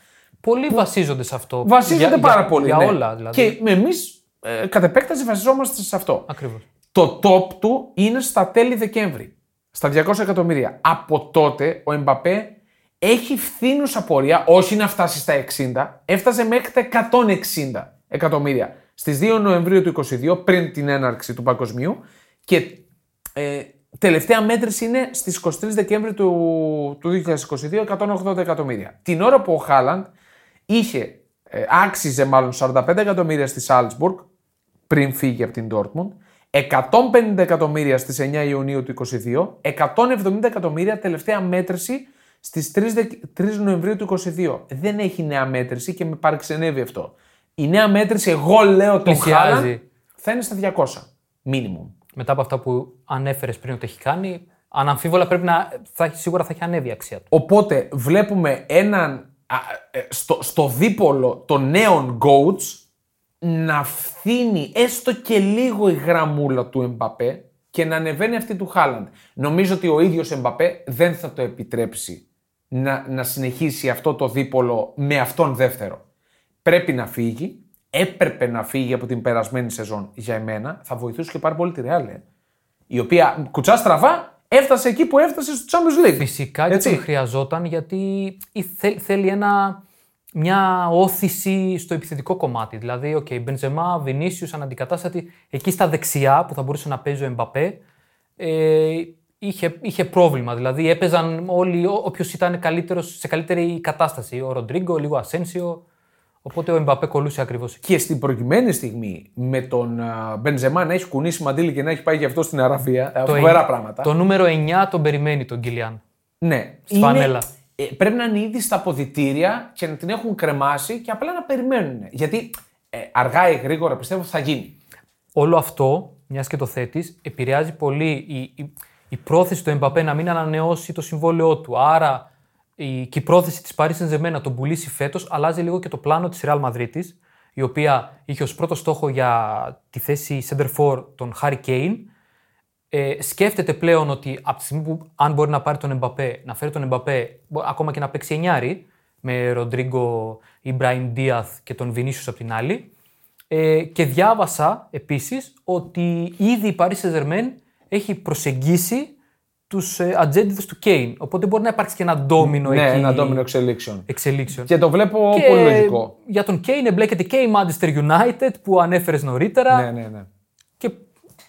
Πολλοί που... βασίζονται σε αυτό. Βασίζονται για, πάρα για, πολύ. Για ναι. όλα, δηλαδή. Και εμείς ε, κατ' επέκταση βασιζόμαστε σε αυτό. Ακριβώς. Το top του είναι στα τέλη Δεκέμβρη, στα διακόσια εκατομμύρια. Από τότε ο Εμπαπέ έχει φθήνουσα πορεία, όχι να φτάσει στα εξήντα, έφτασε μέχρι τα εκατόν εξήντα εκατομμύρια. Στις δύο Νοεμβρίου του είκοσι δύο, πριν την έναρξη του Παγκοσμίου, και ε, τελευταία μέτρηση είναι στις είκοσι τρεις Δεκέμβρη του, του είκοσι είκοσι δύο, εκατόν ογδόντα εκατομμύρια. Την ώρα που ο Χάαλαντ είχε, ε, άξιζε μάλλον σαράντα πέντε εκατομμύρια στη Σάλτσμπουργκ, πριν φύγει από την Ντόρτμουντ, εκατόν πενήντα εκατομμύρια στις εννέα Ιουνίου του είκοσι δύο, εκατόν εβδομήντα εκατομμύρια τελευταία μέτρηση στις τρεις Νοεμβρίου του είκοσι δύο. Δεν έχει νέα μέτρηση και με παρεξενεύει αυτό. Η νέα μέτρηση, εγώ λέω τον Χάαλαντ, θα είναι στα διακόσια μίνιμουμ. Μετά από αυτά που ανέφερες πριν ότι έχει κάνει, αναμφίβολα πρέπει να, θα, σίγουρα θα έχει ανέβει η αξία του. Οπότε βλέπουμε έναν στο, στο δίπολο των νέων goats να φθίνει έστω και λίγο η γραμμούλα του Εμπαπέ και να ανεβαίνει αυτή του Χάαλαντ. Νομίζω ότι ο ίδιος Εμπαπέ δεν θα το επιτρέψει να, να συνεχίσει αυτό το δίπολο με αυτόν δεύτερο. Πρέπει να φύγει, έπρεπε να φύγει από την περασμένη σεζόν για εμένα, θα βοηθούσε και πάρα πολύ τη Real, η οποία κουτσά στραβά έφτασε εκεί που έφτασε στο Champions League. Φυσικά και τον χρειαζόταν, γιατί θέλει ένα... μια όθηση στο επιθετικό κομμάτι. Δηλαδή, οκ, okay, Μπενζεμά, Βινίσιους, αναντικατάστατη, εκεί στα δεξιά που θα μπορούσε να παίζει ο Εμπαπέ, ε, είχε, είχε πρόβλημα. Δηλαδή, έπαιζαν όλοι, όποιος ήταν καλύτερος, σε καλύτερη κατάσταση. Ο Ροντρίγκο, λίγο Ασένσιο. Οπότε ο Εμπαπέ κολούσε ακριβώς. Και στην προκειμένη στιγμή, με τον Μπενζεμά να έχει κουνήσει μαντήλι και να έχει πάει γι' αυτό στην Αραβία, φοβερά πράγματα. Το νούμερο εννιά τον περιμένει τον Κιλιάν. Ναι, είναι... Ε, πρέπει να είναι ήδη στα αποδυτήρια και να την έχουν κρεμάσει και απλά να περιμένουν. Γιατί ε, αργά ή γρήγορα πιστεύω θα γίνει. Όλο αυτό, μιας και το θέτεις, επηρεάζει πολύ η, η, η πρόθεση του Εμπαπέ να μην ανανεώσει το συμβόλαιό του. Άρα η, και η πρόθεση της Paris Saint-Germain να τον πουλήσει φέτος αλλάζει λίγο και το πλάνο της Real Madrid, η οποία είχε ως πρώτο στόχο για τη θέση center for τον Harry Kane. Ε, σκέφτεται πλέον ότι από τη στιγμή που αν μπορεί να πάρει τον Εμπαπέ, να φέρει τον Εμπαπέ, ακόμα και να παίξει εννιάρι με Ροντρίγκο, Ιμπραήμ Ντίαθ και τον Βινίσιους από την άλλη. Ε, και διάβασα επίσης ότι ήδη η Paris Saint-Germain έχει προσεγγίσει τους ε, ατζέντιδες του Κέιν. Οπότε μπορεί να υπάρξει και ένα ντόμινο ναι, εκεί. Ένα ντόμινο εξελίξεων. εξελίξεων. Και το βλέπω και πολύ λογικό. Για τον Κέιν εμπλέκεται και η Manchester United που ανέφερες νωρίτερα. Ναι, ναι, ναι. Και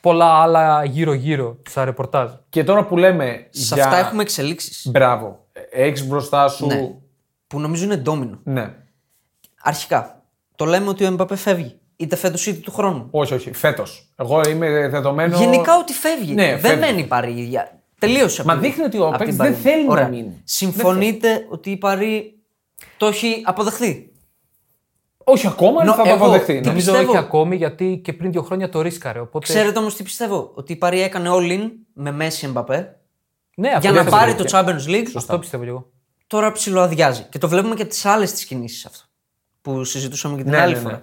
πολλά άλλα γύρω-γύρω στα ρεπορτάζ. Και τώρα που λέμε. Σε για... αυτά έχουμε εξελίξεις. Μπράβο. Έχεις μπροστά σου. Ναι. Που νομίζω είναι ντόμινο. Ναι. Αρχικά, το λέμε ότι ο Εμπαπέ φεύγει. Είτε φέτος είτε του χρόνου. Όχι, όχι. Φέτος. Εγώ είμαι δεδομένο. Γενικά ότι φεύγει. Ναι, δεν φεύγει. Μένει η Παρί. Τελείωσε. Μα δείχνει ότι ο Εμπαπέ δεν θέλει Ωραία. να μείνει. Συμφωνείτε ότι η Παρί το έχει αποδεχθεί. Όχι ακόμα, δεν no, θα το αποδεχθεί. Νομίζω πιστεύω... όχι ακόμη, γιατί και πριν δύο χρόνια το ρίσκαρε. Οπότε... Ξέρετε όμως τι πιστεύω. Ότι η Paris έκανε all-in με Μέση Εμπαπέ ναι, για να πάρει το Champions League. Σωστά. Αυτό πιστεύω εγώ. Τώρα ψιλοαδειάζει. Και το βλέπουμε και τις άλλες τις κινήσεις αυτό. Που συζητούσαμε και την ναι, άλλη ναι, ναι. φορά.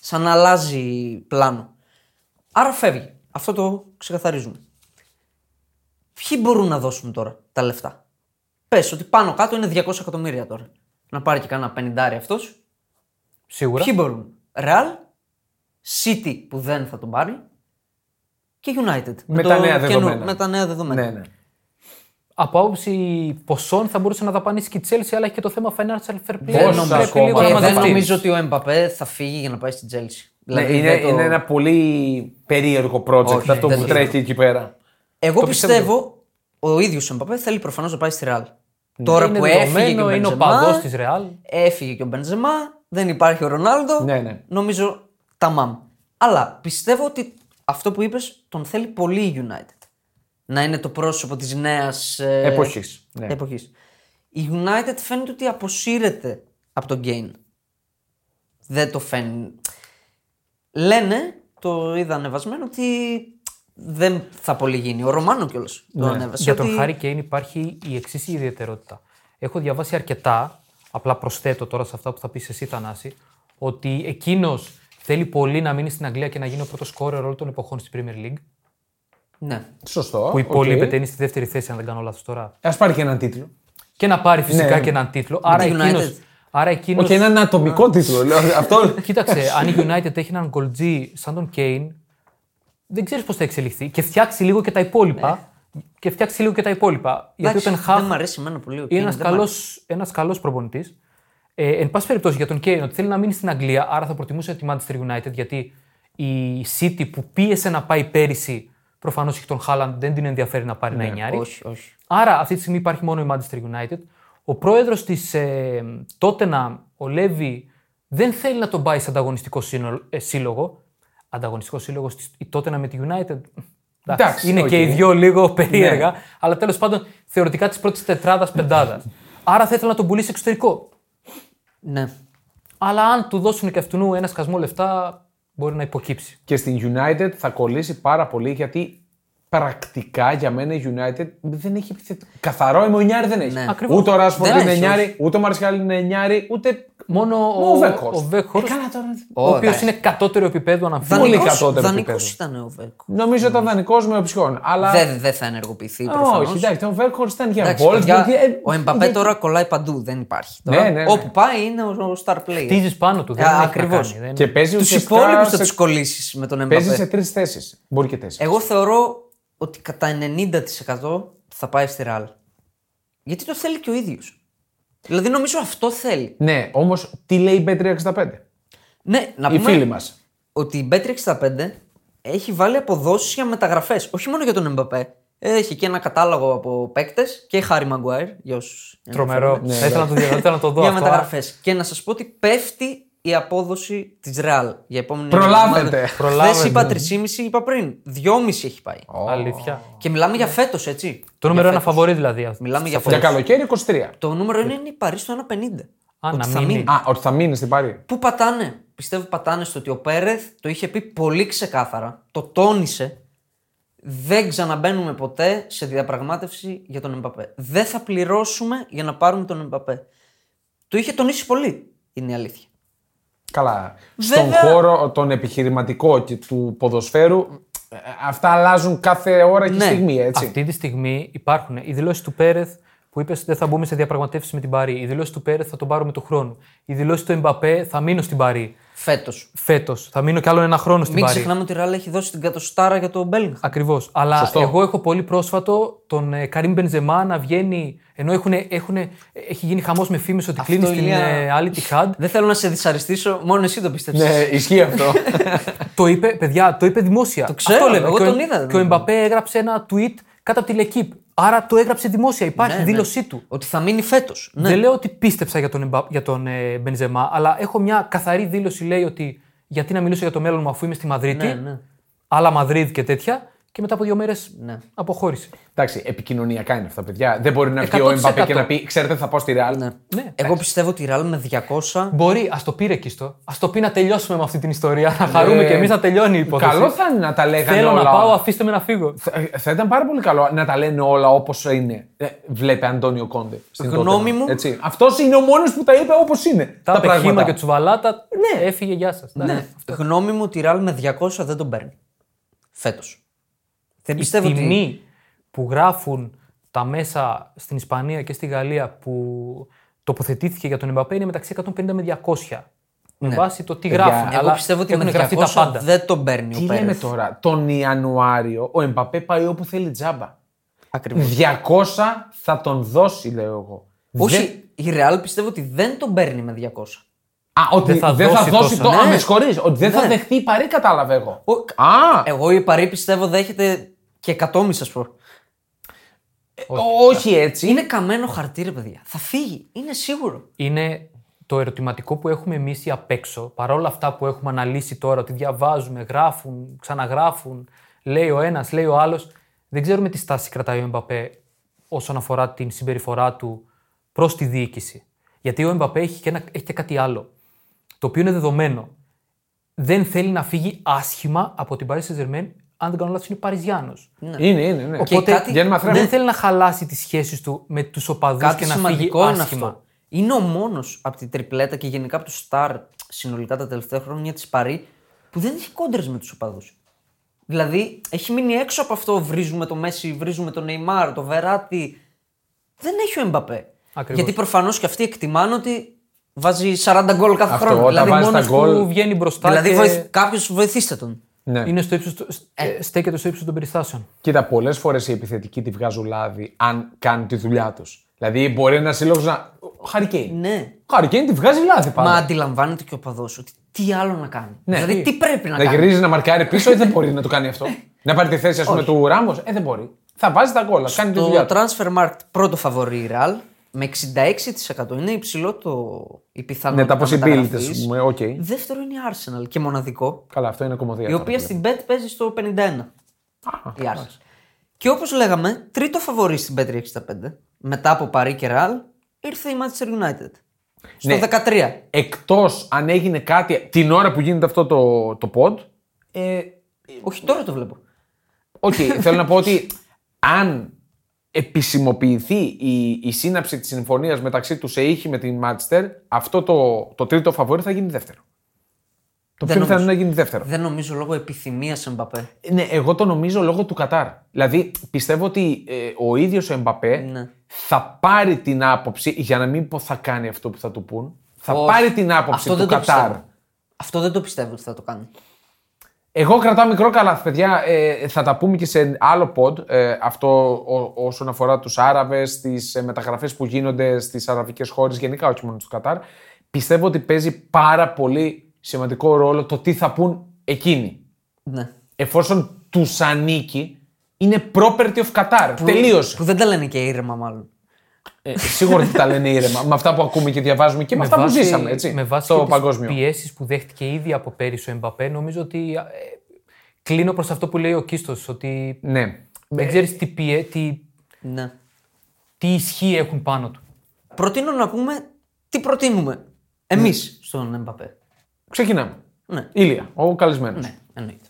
Σαν να αλλάζει πλάνο. Άρα φεύγει. Αυτό το ξεκαθαρίζουμε. Ποιοι μπορούν να δώσουν τώρα τα λεφτά. Πες ότι πάνω κάτω είναι διακόσια εκατομμύρια τώρα. Να πάρει και κάνα πενήντα αυτός. Σίγουρα. Ποιοι μπορούν. Real, City που δεν θα τον πάρει και United. Με, με, τα, νέα καινού, με τα νέα δεδομένα. Ναι, ναι. Από άποψη ποσών θα μπορούσε να δαπανίσει και η Chelsea, αλλά έχει και το θέμα financial fair play. Δεν νομίζω ότι ο Εμπαπέ θα φύγει για να πάει στη Chelsea. Ναι, δηλαδή, είναι, το... είναι ένα πολύ περίεργο project Όχι, αυτό ναι, που τρέχει εκεί πέρα. Εγώ πιστεύω, πιστεύω ο ίδιος ο Εμπαπέ θέλει προφανώς να πάει στη Real. Ναι, τώρα που έφυγε και ο Μπενζεμά, έφυγε και ο Μπενζεμά. Δεν υπάρχει ο Ρονάλντο, ναι, ναι. νομίζω τα μάμ. Αλλά πιστεύω ότι αυτό που είπες τον θέλει πολύ η United. Να είναι το πρόσωπο της νέας ε... εποχής. Ναι. εποχής. Η United φαίνεται ότι αποσύρεται από τον Kane. Δεν το φαίνεται. Λένε, το είδα ανεβασμένο, ότι δεν θα πολύ γίνει. Ο Ρωμάνο κιόλας το ναι. ανέβασε. Για τον ότι... Harry Kane υπάρχει η εξής ιδιαιτερότητα. Έχω διαβάσει αρκετά. Απλά προσθέτω τώρα σε αυτά που θα πεις εσύ, Θανάση, ότι εκείνος θέλει πολύ να μείνει στην Αγγλία και να γίνει ο πρώτος σκόρερ όλων των εποχών στην Premier League. Ναι. Σωστό. Που υπολείπεται, okay. είναι στη δεύτερη θέση, αν δεν κάνω λάθος τώρα. Ας πάρει και έναν τίτλο. Και να πάρει φυσικά ναι. και έναν τίτλο. Άρα εκείνος. Άρα εκείνος... Όχι, okay, έναν ατομικό τίτλο. Λέω, αυτό... Κοίταξε, αν η United έχει έναν γκολτζή σαν τον Kane, δεν ξέρεις πώς θα εξελιχθεί και φτιάξει λίγο και τα υπόλοιπα. Ναι. Και φτιάξει λίγο και τα υπόλοιπα. Εντάξει, γιατί ο Ten Hag δεν αρέσει, πολύ, okay, είναι ένας καλός προπονητής. Ε, εν πάση περιπτώσει για τον Kane, ότι θέλει να μείνει στην Αγγλία, άρα θα προτιμούσε τη Manchester United, γιατί η City που πίεσε να πάει πέρυσι, προφανώς και τον Haaland δεν την ενδιαφέρει να πάρει ναι, ένα εννιάρι. Όχι, όχι. Άρα αυτή τη στιγμή υπάρχει μόνο η Manchester United. Ο πρόεδρος της ε, Tottenham, ο Levy, δεν θέλει να τον πάει σε ανταγωνιστικό σύνολο, ε, σύλλογο. Ανταγωνιστικό σύλλογο της, η Tottenham με τη United. Εντάξει, είναι okay. και οι δυο λίγο περίεργα, ναι. αλλά τέλος πάντων θεωρητικά της πρώτης τετράδας πεντάδας. Άρα θα ήθελα να τον πουλήσει εξωτερικό. Ναι. Αλλά αν του δώσουν και αυτού ένα σκασμό λεφτά, μπορεί να υποκύψει. Και στην United θα κολλήσει πάρα πολύ, γιατί πρακτικά για μένα η United δεν έχει επιθετικό. Καθαρό ημονιάρι δεν έχει. Ναι. Ούτε ο Ράσφορντ είναι εννιάρι, ούτε ο Μαρσιάλ είναι εννιάρι, ούτε Μόνο ο, ο, ο Βέκχορστ. Ο, ο οποίο είναι κατώτερο επίπεδο αναμφίβολα. Πολύ κατώτερο επίπεδο. Δανεικός ήταν ο Βέκχορστ. Νομίζω ήταν δανεικός με οψιόν. Αλλά... Δεν δε θα ενεργοποιηθεί. Όχι, εντάξει, ο Βέκχορστ ήταν για Βόλτ. Ο Εμπαπέ τώρα κολλάει παντού. Δεν υπάρχει. Όπου πάει είναι ο star player. Χτίζει πάνω του. Ακριβώς. Και παίζει του υπόλοιπου θα του κολλήσει με τον Εμπαπέ. Παίζει σε τρεις θέσεις. Μπορεί και τέσσερις. Εγώ θεωρώ ότι κατά ενενήντα τοις εκατό θα πάει στη Ρεάλ. Γιατί το θέλει και ο ίδιος. Δηλαδή νομίζω αυτό θέλει. Ναι, όμως τι λέει η μπετ τριακόσια εξήντα πέντε. Ναι, να πούμε οι φίλοι μας. Ότι η μπετ τριακόσια εξήντα πέντε έχει βάλει αποδόσεις για μεταγραφές. Όχι μόνο για τον Εμπαπέ. Έχει και ένα κατάλογο από παίκτες και Χάρι Μαγκουάιρ. Για όσους... Τρομερό. Ναι, ήθελα, να το, ήθελα να το δω. Για μεταγραφές. Και να σας πω ότι πέφτει η απόδοση της Ρεάλ. Για επόμενη Προλάβετε. Χθες είπα τρία κόμμα πέντε, είπα πριν. δυόμισι έχει πάει. Oh. Αλήθεια. Και μιλάμε yeah. για φέτος, έτσι. Το νούμερο είναι ένα φαβορί, δηλαδή. Μιλάμε για φέτος. Για καλοκαίρι είκοσι τρία. Το νούμερο είναι η Παρί στο ένα πενήντα. Α, ότι θα μείνει. Α, ότι θα μείνει στην Παρί. Πού πατάνε. Πιστεύω πατάνε στο ότι ο Πέρεθ το είχε πει πολύ ξεκάθαρα. Το τόνισε. Δεν ξαναμπαίνουμε ποτέ σε διαπραγμάτευση για τον Εμπαπέ. Δεν θα πληρώσουμε για να πάρουμε τον Εμπαπέ. Το είχε τονίσει πολύ. Είναι η αλήθεια. Καλά. Βέβαια... Στον χώρο, τον επιχειρηματικό και του ποδοσφαίρου, αυτά αλλάζουν κάθε ώρα και ναι. στιγμή. Έτσι. Αυτή τη στιγμή υπάρχουν οι δηλώσεις του Πέρεθ που είπε ότι δεν θα μπούμε σε διαπραγματεύσεις με την Παρί. Οι δηλώσεις του Πέρεθ θα τον πάρουμε του χρόνου. Οι δηλώσεις του Εμπαπέ θα μείνω στην Παρί. Φέτος. Φέτος. Θα μείνω κι άλλο ένα χρόνο στην Παρί. Μην ξεχνάμε ότι η Ρεάλ έχει δώσει την κατοστάρα για τον Μπέλιγχαμ. Ακριβώς. Αλλά Σωστό. εγώ έχω πολύ πρόσφατο τον ε, Καρίμ Μπενζεμά να βγαίνει. Ενώ έχουνε, έχουνε, έχει γίνει χαμός με φήμες ότι κλείνει στην ε, άλλη τη Χαντ. Δεν θέλω να σε δυσαρεστήσω, μόνο εσύ το πιστεύεις. Ναι, ισχύει αυτό. Το είπε, παιδιά, το είπε δημόσια. Το ξέρω, αυτό λέμε. Εγώ τον είδα. Και ο Εμπαπέ έγραψε ένα tweet κάτω από την Εκίπ. Άρα το έγραψε δημόσια. Υπάρχει ναι, δήλωσή ναι. του. Ότι θα μείνει φέτος. Ναι. Δεν λέω ότι πίστεψα για τον, Εμπα... για τον ε, Μπενζεμά, αλλά έχω μια καθαρή δήλωση. Λέει ότι γιατί να μιλήσω για το μέλλον μου αφού είμαι στη Μαδρίτη, ναι, ναι. άλλα Μαδρίδ και τέτοια. Και μετά από δύο μέρες ναι. αποχώρησε. Εντάξει, επικοινωνιακά είναι αυτά, παιδιά. Δεν μπορεί να βγει ο Εμπαπέ και να πει: Ξέρετε, θα πάω στη Ρεάλ. Ναι. Ναι, εγώ πιστεύω ότι η Ρεάλ με διακόσια. Μπορεί, ας το πει ρε Κίστο. Ας το πει να τελειώσουμε με αυτή την ιστορία. Να χαρούμε και εμείς να τελειώνει η υπόθεση. Καλό θα είναι να τα λέγανε Θέλω όλα. Θέλω να πάω, αφήστε με να φύγω. Θα, θα ήταν πάρα πολύ καλό να τα λένε όλα όπως είναι. Βλέπε Αντώνιο Κόντε. Στην γνώμη μου. Αυτός είναι ο μόνος που τα είπε όπως είναι. Τα πεχήμα και τσουβαλάτα. Ναι, έφυγε, γεια σας. Γνώμη μου ότι η Ρεάλ με διακόσια δεν τον παίρνει. Φέτος. Η τιμή ότι... που γράφουν τα μέσα στην Ισπανία και στη Γαλλία που τοποθετήθηκε για τον Εμπαπέ είναι μεταξύ εκατόν πενήντα με διακόσια. Ναι. Με βάση το τι γράφουν. Εγώ αλλά πιστεύω ότι με διακόσια τα πάντα. Δεν τον παίρνει τι ο Πέρεθ. Τι λέμε τώρα, τον Ιανουάριο ο Εμπαπέ πάει όπου θέλει τζάμπα. Ακριβώς. διακόσια θα τον δώσει, λέω εγώ. Όχι, δεν... η Ρεάλ πιστεύω ότι δεν τον παίρνει με διακόσια. Α, ότι δεν θα, δε θα δώσει το. Ναι. Α, με συγχωρείς, ότι δεν ναι. θα δεχτεί η Παρί, κατάλαβα εγώ. Ο... Α. Εγώ η Παρί πιστεύω δέχεται και εκατόμιστα σπορ. Ε, όχι έτσι. Είναι καμένο χαρτί, ρε παιδιά. Θα φύγει, είναι σίγουρο. Είναι το ερωτηματικό που έχουμε εμείς απ' έξω, παρόλα αυτά που έχουμε αναλύσει τώρα, ότι διαβάζουμε, γράφουν, ξαναγράφουν, λέει ο ένας, λέει ο άλλος. Δεν ξέρουμε τι στάση κρατάει ο Εμπαπέ όσον αφορά την συμπεριφορά του προς τη διοίκηση. Γιατί ο Εμπαπέ έχει και, ένα, έχει και κάτι άλλο. Το οποίο είναι δεδομένο. Δεν θέλει να φύγει άσχημα από την Paris Saint-Germain, αν δεν κάνω λάθος, είναι Παριζιάνος. Ναι. Είναι, είναι. Ναι. Οπότε κάτι... δεν θέλει να χαλάσει τις σχέσεις του με τους οπαδούς και να φύγει άσχημα. Αυτό. Είναι ο μόνος από την τριπλέτα και γενικά από τους Σταρ συνολικά τα τελευταία χρόνια της Παρί που δεν έχει κόντρες με τους οπαδούς. Δηλαδή έχει μείνει έξω από αυτό. Βρίζουμε το Μέση, βρίζουμε τον Νεϊμάρ, το Βεράτη. Δεν έχει ο Εμπαπέ. Ακριβώς. Γιατί προφανώς και αυτοί εκτιμάνε ότι. Βάζει σαράντα γκολ κάθε αυτό, χρόνο. Δηλαδή, μόνος goal... που βγαίνει μπροστά. Δηλαδή, και... κάποιος βοηθήστε τον. Ναι. Είναι στο ύψος, ε, στέκεται στο ύψος των περιστάσεων. Κοίτα, πολλές φορές οι επιθετικοί τη βγάζουν λάδι αν κάνουν τη δουλειά τους. Δηλαδή, μπορεί ένα σύλλογο να. Harry Kane. Ναι. Harry Kane τη βγάζει λάδι πάντα. Μα αντιλαμβάνεται και ο παδός ότι τι άλλο να κάνει. Ναι. Δηλαδή, τι πρέπει να, να κάνει. Να γυρίζει να μαρκάρει πίσω, ή δεν μπορεί να το κάνει αυτό. Να πάρει τη θέση, ας πούμε, του Ράμος, ε, δεν μπορεί. Θα βάζει τα γκολ. Κάνει τη δουλειά του. Το Transfermarkt πρώτο φαβορί Ρεάλ. Με εξήντα έξι τοις εκατό είναι υψηλό το η πιθανότητα να μεταγραφείς. Okay. Δεύτερο είναι η Arsenal και μοναδικό. Καλά, αυτό είναι κομμωδία. Η οποία στην Bet παίζει στο πενήντα ένα. Ah, η Arsenal. Και όπως λέγαμε, τρίτο φαβορί στην Bet τριακόσια εξήντα πέντε, μετά από Παρί και Ρεάλ, ήρθε η Manchester United. Στο ναι. δεκατρία. Εκτός αν έγινε κάτι την ώρα που γίνεται αυτό το, το pod. Ε, όχι, τώρα το βλέπω. Όχι, okay, θέλω να πω ότι αν... επισημοποιηθεί η, η σύναψη της συμφωνίας μεταξύ του Σεΐχη με την Manchester, αυτό το, το τρίτο φαβόρι θα γίνει δεύτερο. Το δεν πιο πιθανό να γίνει δεύτερο. Δεν νομίζω λόγω επιθυμίας Εμπαπέ. Ναι, εγώ το νομίζω λόγω του Κατάρ. Δηλαδή πιστεύω ότι ε, ο ίδιος ο Εμπαπέ ναι. θα πάρει την άποψη, για να μην πω θα κάνει αυτό που θα του πουν, θα Όχι. πάρει την άποψη αυτό του Κατάρ. Το αυτό δεν το πιστεύω ότι θα το κάνει. Εγώ κρατάω μικρό καλάθι, παιδιά. Ε, θα τα πούμε και σε άλλο pod. Ε, αυτό ό, όσον αφορά τους Άραβες, τις μεταγραφές που γίνονται στις αραβικές χώρες, γενικά όχι μόνο του Κατάρ. Πιστεύω ότι παίζει πάρα πολύ σημαντικό ρόλο το τι θα πούν εκείνοι. Ναι. Εφόσον τους ανήκει, είναι property of Qatar. Που, τελείωσε. Που δεν τα λένε και ήρεμα, μάλλον. Ε, σίγουρα δεν τα λένε ήρεμα. Με αυτά που ακούμε και διαβάζουμε και με, με αυτά βάση, που ζήσαμε. Έτσι, με βάση τις πιέσεις που δέχτηκε ήδη από πέρυσι ο Εμπαπέ, νομίζω ότι. Ε, κλείνω προς αυτό που λέει ο Κίστος. Ότι ναι. δεν ξέρεις τι, πιέ, τι, ναι. τι ισχύ έχουν πάνω του. Προτείνω να πούμε τι προτείνουμε εμείς ναι. στον Εμπαπέ. Ξεκινάμε. Ναι. Ηλία, ο καλεσμένος. Ναι, εννοείται.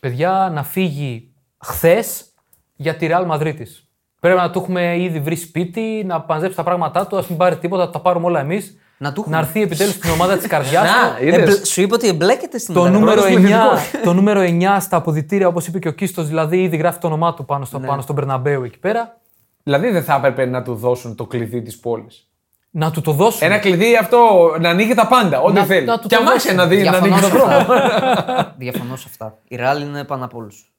Παιδιά, να φύγει χθες για τη Real Madrid της. Πρέπει να του έχουμε ήδη βρει σπίτι, να παντρέψει τα πράγματά του, ας μην πάρει τίποτα, να τα πάρουμε όλα εμείς. Να, να έρθει επιτέλους στην ομάδα της καρδιάς του. Εμπλ... Σου είπα ότι εμπλέκεται στην ομάδα. Το νούμερο εννιά στα αποδυτήρια, όπως είπε και ο Κίστος, δηλαδή ήδη γράφει το όνομά του πάνω, στο, ναι. πάνω στον Μπερναμπέου εκεί πέρα. Δηλαδή δεν θα έπρεπε να του δώσουν το κλειδί της πόλης. Να του το δώσουν. Ένα κλειδί αυτό να ανοίγει τα πάντα, ό,τι να, θέλει. Να και αμάξια να δει να ανοίγει τον δρόμο. Διαφωνώ σε αυτά. Η Ράλη είναι πάνω απ' όλους.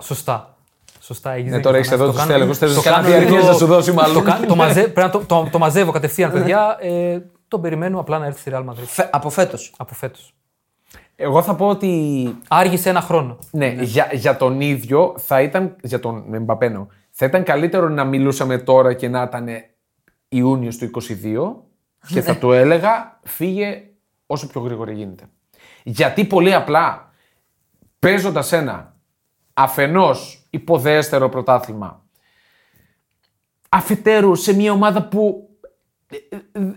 Σωστά. Σωστά, έχεις ναι, τώρα έχεις εδώ τους τέλεγους. Θέλεις κάτι διαρκές να σου δώσει μάλλον. Το μαζεύω κατευθείαν, παιδιά. Τον περιμένω απλά να έρθει στη Ρεάλ Μαδρίτη. Από φέτος. Εγώ θα πω ότι. Άργησε ένα χρόνο. Ναι, για τον ίδιο θα ήταν. Για τον Εμπαπέ, θα ήταν καλύτερο να μιλούσαμε τώρα και να ήταν Ιούνιος του είκοσι δύο και θα του έλεγα φύγε όσο πιο γρήγορα γίνεται. Γιατί πολύ απλά παίζοντας ένα αφενός υποδέστερο πρωτάθλημα, αφετέρου σε μια ομάδα που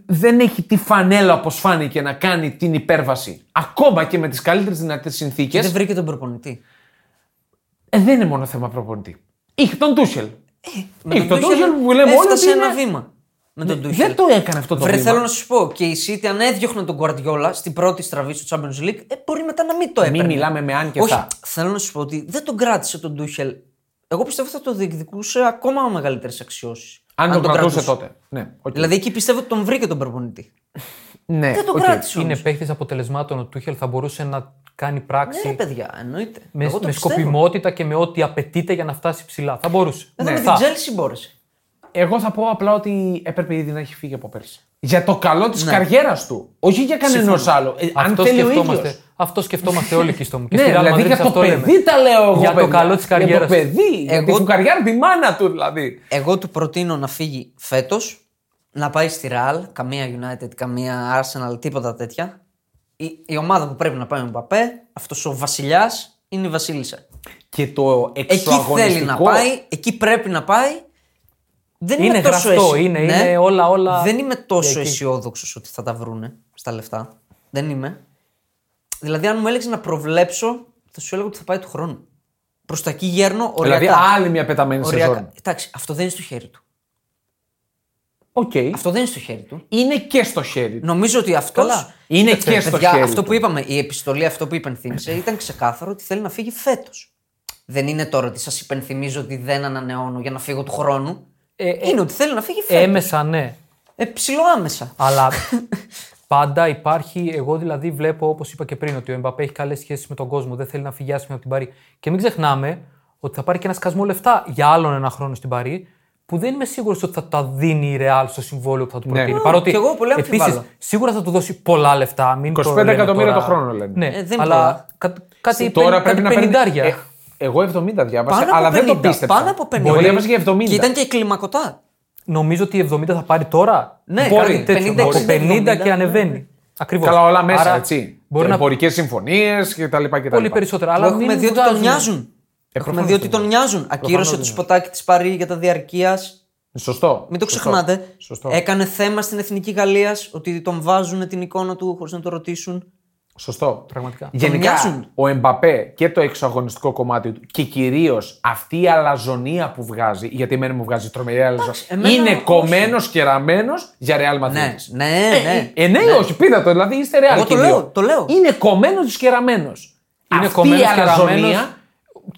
δεν έχει τη φανέλα όπως φάνηκε να κάνει την υπέρβαση ακόμα και με τις καλύτερες δυνατές συνθήκες. Δεν βρήκε τον προπονητή. Ε, δεν είναι μόνο θέμα προπονητή. Είχε τον Τούχελ. Ε, Είχε τον Τούχελ που λέμε όλοι ότι είναι... ένα βήμα. Με τον Τούχελ. Δεν το έκανε αυτό το Βρε, βήμα. Θέλω να σας πω και η City αν έδιωχνε τον Guardiola στην πρώτη στραβή στο Champions League, ε, μπορεί μετά να μην το έπαιρνε. Μην μιλάμε με αν και Όχι, θα. Θέλω να σας πω ότι δεν τον κράτησε τον Τούχελ. Εγώ πιστεύω ότι θα το διεκδικούσε ακόμα μεγαλύτερες αξιώσεις. Αν, αν τον, τον κρατούσε, κρατούσε τότε. Ναι, okay. Δηλαδή εκεί πιστεύω ότι τον βρήκε τον προπονητή. Ναι, δεν τον okay. κράτησε. Όμως. Είναι παίχτης αποτελεσμάτων. Ο Τούχελ θα μπορούσε να κάνει πράξη. Ναι, παιδιά, εννοείται. Με, Εγώ το με σκοπιμότητα και με ό,τι απαιτείται για να φτάσει ψηλά. Θα μπορούσε. Δεν την Chelsea μπόρεσε. Εγώ θα πω απλά ότι έπρεπε ήδη να έχει φύγει από πέρσι. Για το καλό της ναι. καριέρας του. Όχι για κανένας άλλο. Ε, αν θέλει ο ίδιος. Αυτό σκεφτόμαστε όλοι και στο μου. Ναι, δηλαδή για το παιδί τα λέω εγώ. Για το καλό της καριέρας του. Για το παιδί. Εγώ... Την καριέρα, τη μάνα του δηλαδή. Εγώ του προτείνω να φύγει φέτος, να πάει στη Real, καμία United, καμία Arsenal, τίποτα τέτοια. Η, η ομάδα που πρέπει να πάει με Μπαπέ, αυτός ο βασιλιάς είναι η βασίλισσα. Και το εξωαγωνιστικό... Εκεί θέλει να πάει, εκεί πρέπει να πάει. Δεν είναι γραφτό, είναι, ναι. είναι όλα, όλα. Δεν είμαι τόσο αισιόδοξος ότι θα τα βρούνε στα λεφτά. Δεν είμαι. Δηλαδή, αν μου έλεγε να προβλέψω, θα σου έλεγα ότι θα πάει του χρόνου. Προς τα εκεί γέρνω, οριακά. Δηλαδή, άλλη μια πεταμένη σεζόν. Εντάξει, αυτό δεν είναι στο χέρι του. Okay. Αυτό δεν είναι στο χέρι του. Είναι και στο χέρι του. Νομίζω ότι αυτό. Είναι και παιδιά, στο χέρι του. Αυτό που είπαμε, η επιστολή, αυτό που υπενθύμησε, ήταν ξεκάθαρο ότι θέλει να φύγει φέτος. Δεν είναι τώρα ότι σας υπενθυμίζω ότι δεν ανανεώνω για να φύγω του χρόνου. Ε, είναι ότι θέλει να φύγει φέτος. Έμεσα, ναι. Ε, ψιλοάμεσα. Αλλά πάντα υπάρχει. Εγώ δηλαδή βλέπω, όπως είπα και πριν, ότι ο Εμπαπέ έχει καλές σχέσεις με τον κόσμο. Δεν θέλει να φυγιάσει από την Παρί. Και μην ξεχνάμε ότι θα πάρει και ένα σκασμό λεφτά για άλλον ένα χρόνο στην Παρί, που δεν είμαι σίγουρος ότι θα τα δίνει η Ρεάλ στο συμβόλαιο που θα του προτείνει. Ναι. Παρότι επίσης σίγουρα θα του δώσει πολλά λεφτά. Μην είκοσι πέντε εκατομμύρια το χρόνο λένε. Ναι, ε, δεν αλλά κα, κάτι πενηντάρια. Εγώ εβδομήντα διάβασα, αλλά πενήντα δεν το πίστεψα. Πάνω από πενήντα. Πολύ έβαζε για εβδομήντα. Και ήταν και κλιμακωτά. Νομίζω ότι εβδομήντα θα πάρει τώρα. Ναι, μπορεί. πενήντα, πενήντα, πενήντα, πενήντα και ανεβαίνει. Ναι. Ακριβώς. Καλά, όλα μέσα. Άρα, έτσι. Εμπορικές να... συμφωνίες κτλ. Πολύ περισσότερα. Αλλά έχουμε δει ότι τον νοιάζουν. Έχουμε δει ότι τον νοιάζουν. Ακύρωσε το σποτάκι της Παρί για τα διαρκείας. Σωστό. Μην το ξεχνάτε. Έκανε θέμα στην Εθνική Γαλλίας ότι τον βάζουν την εικόνα του χωρίς να το ρωτήσουν. Σωστό. Πραγματικά. Γενικά, ο Εμπαπέ και το εξωαγωνιστικό κομμάτι του και κυρίως αυτή η αλαζονία που βγάζει, γιατί εμένα μου βγάζει τρομερή αλαζονία, είναι κομμένος και ραμμένος για Real Madrid. Ναι, ναι, ναι. Ε, ναι, ναι. όχι, πείτε το, δηλαδή είστε Real. Εγώ το λέω, το λέω. Είναι κομμένος και ραμμένος. Είναι κομμένος και ραμμένος.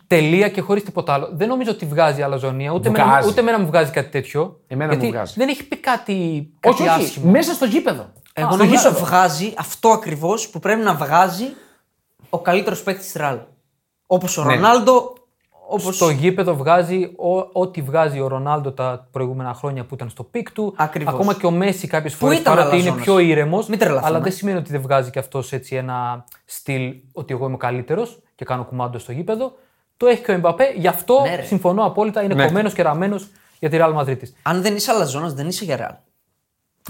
Τελεία και χωρίς τίποτα άλλο. Δεν νομίζω ότι βγάζει αλαζονία, ούτε εμένα, ούτε εμένα μου βγάζει κάτι τέτοιο. Εμένα μου βγάζει. Δεν έχει πει κάτι, κάτι όχι, όχι, μέσα στο γήπεδο. Εγώ νομίζω βγάζει αυτό ακριβώς που πρέπει να βγάζει ο καλύτερος παίκτης της Ρεάλ. Όπως ο ναι. Ρονάλντο. Όπως... Στο γήπεδο βγάζει ό, ό,τι βγάζει ο Ρονάλντο τα προηγούμενα χρόνια που ήταν στο πικ του. Ακριβώς. Ακόμα και ο Μέσι κάποιες φορές παρότι είναι πιο ήρεμος. Αλλά δεν σημαίνει ότι δεν βγάζει κι αυτός έτσι ένα στυλ ότι εγώ είμαι καλύτερος και κάνω κουμάντο στο γήπεδο. Το έχει και ο Εμπαπέ, γι' αυτό ναι, συμφωνώ απόλυτα. Είναι ναι. κομμένος και ραμμένος για τη Ρεάλ Μαδρίτη. Αν δεν είσαι αλαζόνας, δεν είσαι για Ρεάλ.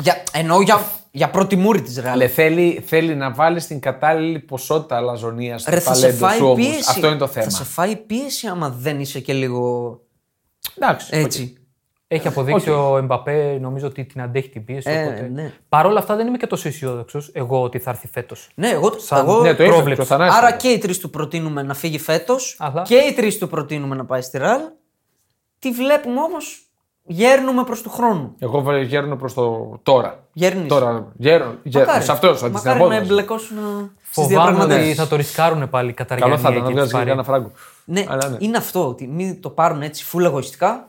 Για, εννοώ για, για πρώτη μούρη της Ρεάλ. Θέλει, θέλει να βάλεις την κατάλληλη ποσότητα αλαζονίας στο ταλέντο σου όμως. Αυτό είναι το θέμα. Θα σε φάει πίεση άμα δεν είσαι και λίγο. Εντάξει. Έτσι. Okay. Έχει αποδείξει okay. ο Εμπαπέ, νομίζω ότι την αντέχει την πίεση. Ε, οπότε... ναι. Παρ' όλα αυτά δεν είμαι και τόσο αισιόδοξος εγώ ότι θα έρθει φέτος. Ναι, εγώ, Σαν... εγώ... ναι, το πρόβλεψα. Το άρα και οι τρεις του προτείνουμε να φύγει φέτος. Αλλά... και οι τρεις του προτείνουμε να πάει στη Ρεάλ. Τι βλέπουμε όμως. Γέρνουμε προς του χρόνου. Εγώ γέρνω προς το τώρα. Γέρνεις. Τώρα. Γέρνω. Μακάρι. Σε αυτός ο αντισταθμός. Μακάρι να εμπλεκώσουν στις διαπραγματεύσεις. Ότι θα το ρισκάρουν πάλι κατά Καλό θα ήταν να βγάζει κανένα φράγκο. Ναι, είναι αυτό. Ότι μην το πάρουν έτσι φουλ εγωιστικά.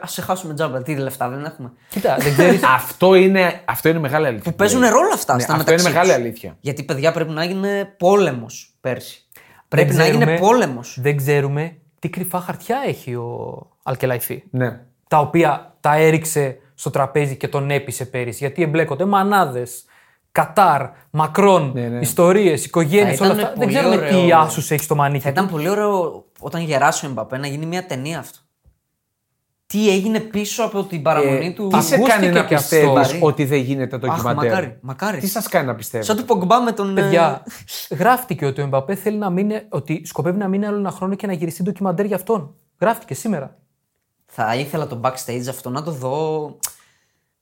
Ας σε χάσουμε τζάμπα. Τι λεφτά δεν έχουμε. Κοίτα, δεν ξέρεις. Αυτό είναι, αυτό είναι μεγάλη αλήθεια. Που παίζουν ρόλο αυτά ναι, στα μεταξύ. Αυτό είναι μεγάλη αλήθεια. Γιατί παιδιά πρέπει να έγινε πόλεμος πέρσι. Πρέπει να έγινε πόλεμος. Δεν ξέρουμε τι κρυφά χαρτιά έχει ο Αλκελαϊφή. Ναι. Τα οποία τα έριξε στο τραπέζι και τον έπεισε πέρυσι. Γιατί εμπλέκονται μανάδες, Κατάρ, Μακρόν, ναι, ναι. ιστορίες, οικογένειες, όλα αυτά. Δεν ξέρουμε ωραίο... τι άσους έχει στο μανίκι. Θα ήταν πολύ ωραίο όταν γεράσει ο Εμπαπέ να γίνει μια ταινία αυτό. Τι έγινε πίσω από την παραμονή ε, του. Τι σε κάνει να πιστεύεις ότι δεν γίνεται το ντοκιμαντέρ. Μακάρι, μακάρι. Τι σας κάνει να πιστεύετε. Σαν του Πογκμπά με τον. Παιδιά, γράφτηκε ότι ο Εμπαπέ θέλει να μείνει, ότι σκοπεύει να μείνει άλλο ένα χρόνο και να γυριστεί ντοκιμαντέρ για αυτόν. Γράφτηκε σήμερα. Θα ήθελα το backstage αυτό να το δω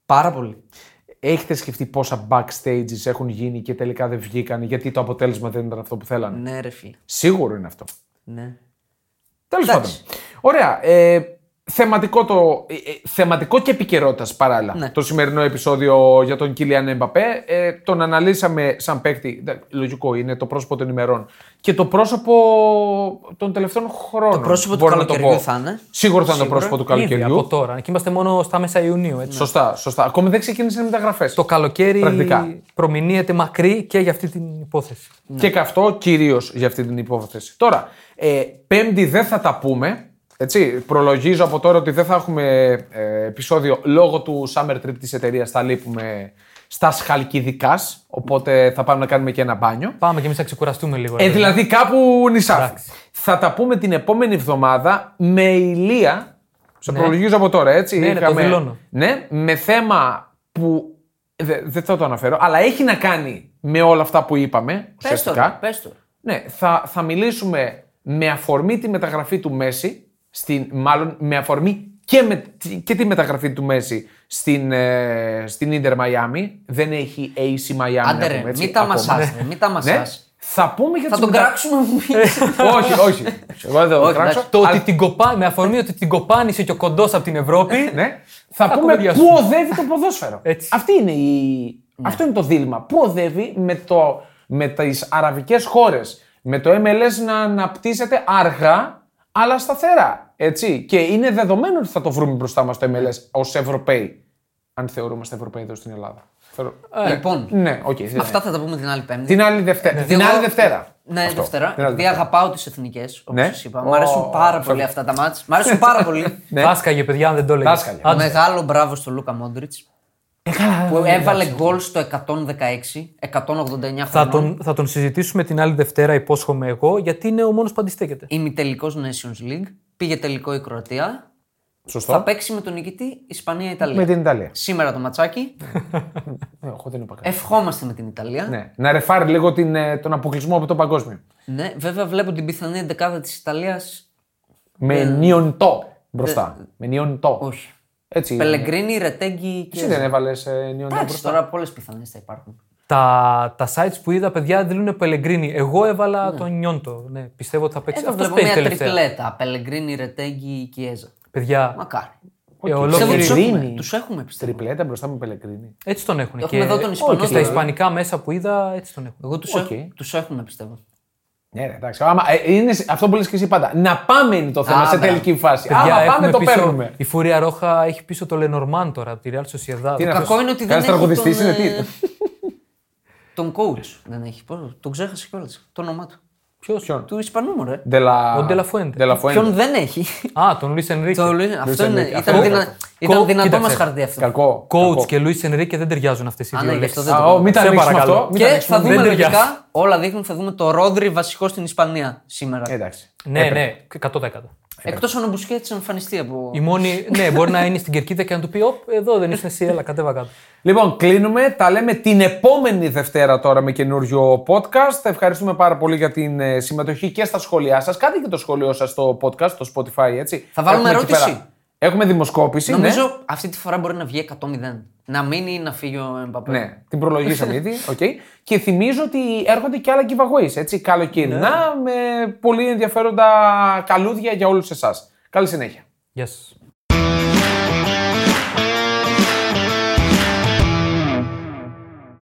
πάρα πολύ. Έχετε σκεφτεί πόσα backstages έχουν γίνει και τελικά δεν βγήκαν γιατί το αποτέλεσμα δεν ήταν αυτό που θέλανε. Ναι, ρε φίλε. Σίγουρο είναι αυτό. Ναι. Τέλος πάντων. Ωραία. Ε, θεματικό, το, ε, θεματικό και επικαιρότητας παράλληλα. Ναι. Το σημερινό επεισόδιο για τον Κιλιάν Εμπαπέ. Ε, τον αναλύσαμε σαν παίκτη. Λογικό είναι το πρόσωπο των ημερών. Και το πρόσωπο των τελευταίων χρόνων. Το πρόσωπο του καλοκαιριού θα είναι. Σίγουρα θα είναι το πρόσωπο του καλοκαιριού. Από τώρα. Και είμαστε μόνο στα μέσα Ιουνίου. Έτσι. Ναι. Σωστά, σωστά. Ακόμη δεν ξεκίνησαν οι μεταγραφές. Το καλοκαίρι πρακτικά προμηνύεται μακρύ και για αυτή την υπόθεση. Ναι. Και καυτό κυρίως για αυτή την υπόθεση. Τώρα, ε, Πέμπτη δεν θα τα πούμε. Έτσι, προλογίζω από τώρα ότι δεν θα έχουμε ε, επεισόδιο λόγω του summer trip της εταιρείας. Θα λείπουμε στα σχαλκιδικά, οπότε θα πάμε να κάνουμε και ένα μπάνιο. Πάμε και εμείς να ξεκουραστούμε λίγο. Ε, δηλαδή κάπου νησάκι. Θα τα πούμε την επόμενη εβδομάδα με Ηλία. Σε ναι. προλογίζω από τώρα, έτσι. Ναι, είχαμε, ναι, το ναι, με θέμα που δεν δε θα το αναφέρω, αλλά έχει να κάνει με όλα αυτά που είπαμε. Πες το, πες το. Ναι, θα, θα μιλήσουμε με αφορμή τη μεταγραφή του Μέση. Στην, μάλλον με αφορμή και, με, και τη μεταγραφή του Μέση στην, ε, στην Ίντερ Μαϊάμι. Δεν έχει έι σι Μαϊάμι. Άντε ρε, μην τα μασάς, μην τα μασάς. Θα πούμε για θα τον μετα... κράξουμε όχι, όχι. Εγώ δεν το κράξω. Το ότι την κοπά... με αφορμή ότι την κοπάνησε και ο κοντός από την Ευρώπη. Ναι. Θα, θα πούμε πού οδεύει το ποδόσφαιρο. Αυτή είναι η... ναι. Αυτό είναι το δίλημα. Πού οδεύει με, το... με τις αραβικές χώρες. Με το εμ ελ ες να αναπτύσσεται αργά αλλά σταθερά. Έτσι. Και είναι δεδομένο ότι θα το βρούμε μπροστά μας το εμ ελ ες ως Ευρωπαίοι. Αν θεωρούμαστε Ευρωπαίοι εδώ στην Ελλάδα. Ε, λοιπόν, ναι, okay, αυτά θα τα πούμε την άλλη Πέμπτη. Την άλλη Δευτέρα. Ε, την άλλη Δευτέρα. Ναι, αυτό. Δευτέρα. Επειδή αγαπάω τις εθνικές, όπως ναι. σας είπα. Μου αρέσουν oh, πάρα oh, πολύ oh. αυτά τα μάτς. Μου αρέσουν πάρα πολύ. Βάσκαγε, παιδιά, αν δεν το λέγαμε. Μεγάλο μπράβο στον Λούκα Μόντριτς. Που έβαλε γκολ στο εκατόν δεκαέξι, εκατόν ογδόντα εννιά χρονών. Θα τον συζητήσουμε την άλλη Δευτέρα, υπόσχομαι εγώ, γιατί είναι ο μόνος που αντιστέκεται. Ημιτελικός Nations League, πήγε τελικό η Κροατία. Σωστό. Θα παίξει με τον νικητή Ισπανία-Ιταλία. Με την Ιταλία. Σήμερα το ματσάκι. Εγώ δεν είπα κάτι. Ευχόμαστε με την Ιταλία. Ναι. Να ρεφάρει λίγο την, τον αποκλεισμό από το παγκόσμιο. Ναι, βέβαια βλέπω την πιθανή εντεκάδα της Ιταλίας. Με ε... νιοντό μπροστά. Δε... Με νιοντό. Όχι. Πελεγκρίνι, Ρετέγκι και. Εσύ δεν έβαλες ε, νιοντό μπροστά. Τώρα πολλές πιθανές θα υπάρχουν. Τα, τα sites που είδα, παιδιά, δηλούν Πελεγκρίνι. Εγώ έβαλα ναι. τον Νιόντο. Ναι, πιστεύω ότι θα παίξει. Εδώ βλέπω μια τριπλέτα. Πελεγκρίνι, Ρετέγγι, Κιέζα. Παιδιά. Μακάρι. Okay. Ολόκληρη... Του έχουμε, τους έχουμε τριπλέτα μπροστά με Πελεγκρίνι. Έτσι τον έχουν. Το και, εδώ τον Ισπανό, okay. και στα ισπανικά μέσα που είδα, έτσι τον έχουν. Εγώ του okay. έχουμε, πιστεύω. Ναι, εντάξει. Άμα, ε, είναι αυτό που λες και εσύ πάντα. Να πάμε είναι το θέμα Ά, σε τελική ναι. φάση. Παιδιά, άμα πάμε, το πίσω, παίρνουμε. Η Φούρια Ρόχα έχει πίσω το Λενορμάν τώρα από τη Real Sociedad. Το κακό είναι ότι δεν έχει. Τον coach δεν έχει. Τον ξέχασε κιόλας. Το όνομά του. Ποιον? Του Ισπανού, μωρέ. Ντελα... Ο Ντελαφουέντε. Ποιον δεν έχει. Α, τον Λουίς Ενρίκη. Το Λουίς... Αυτό είναι. Ενρίκη. Ήταν, δυνα... ήταν δυνατό μας χαρτί αυτό. Κακό. Coach και Λουίς Ενρίκη δεν ταιριάζουν αυτές οι δύο λέξεις. Μην τα ανοίξουμε αυτό. Και μην θα δούμε λογικά, όλα δείχνουν, θα δούμε το Ρόδρι βασικό στην Ισπανία σήμερα. Εντάξει. Ναι, ναι, εκατό τοις εκατό. Εκτός αν ο Μπουσκέτς εμφανιστεί από. Η μόνη, ναι, μπορεί να είναι στην κερκίδα και να του πει: Ωπ, εδώ δεν είσαι εσύ, έλα κατέβα κάτω. Λοιπόν, κλείνουμε. Τα λέμε την επόμενη Δευτέρα τώρα με καινούριο podcast. Ευχαριστούμε πάρα πολύ για την συμμετοχή και στα σχόλιά σας. Κάντε και το σχόλιο σας στο podcast, στο Spotify, έτσι. Θα βάλουμε έχουμε ερώτηση. Έχουμε δημοσκόπηση. Νομίζω ναι. αυτή τη φορά μπορεί να βγει εκατό μηδέν. Να μείνει ή να φύγει ο Εμπαπέ. Ναι, την προλογίσαμε ήδη. Okay. Και θυμίζω ότι έρχονται και άλλα giveaways, έτσι. Καλοκαιρινά ναι. με πολύ ενδιαφέροντα καλούδια για όλους εσάς. Καλή συνέχεια. Yes.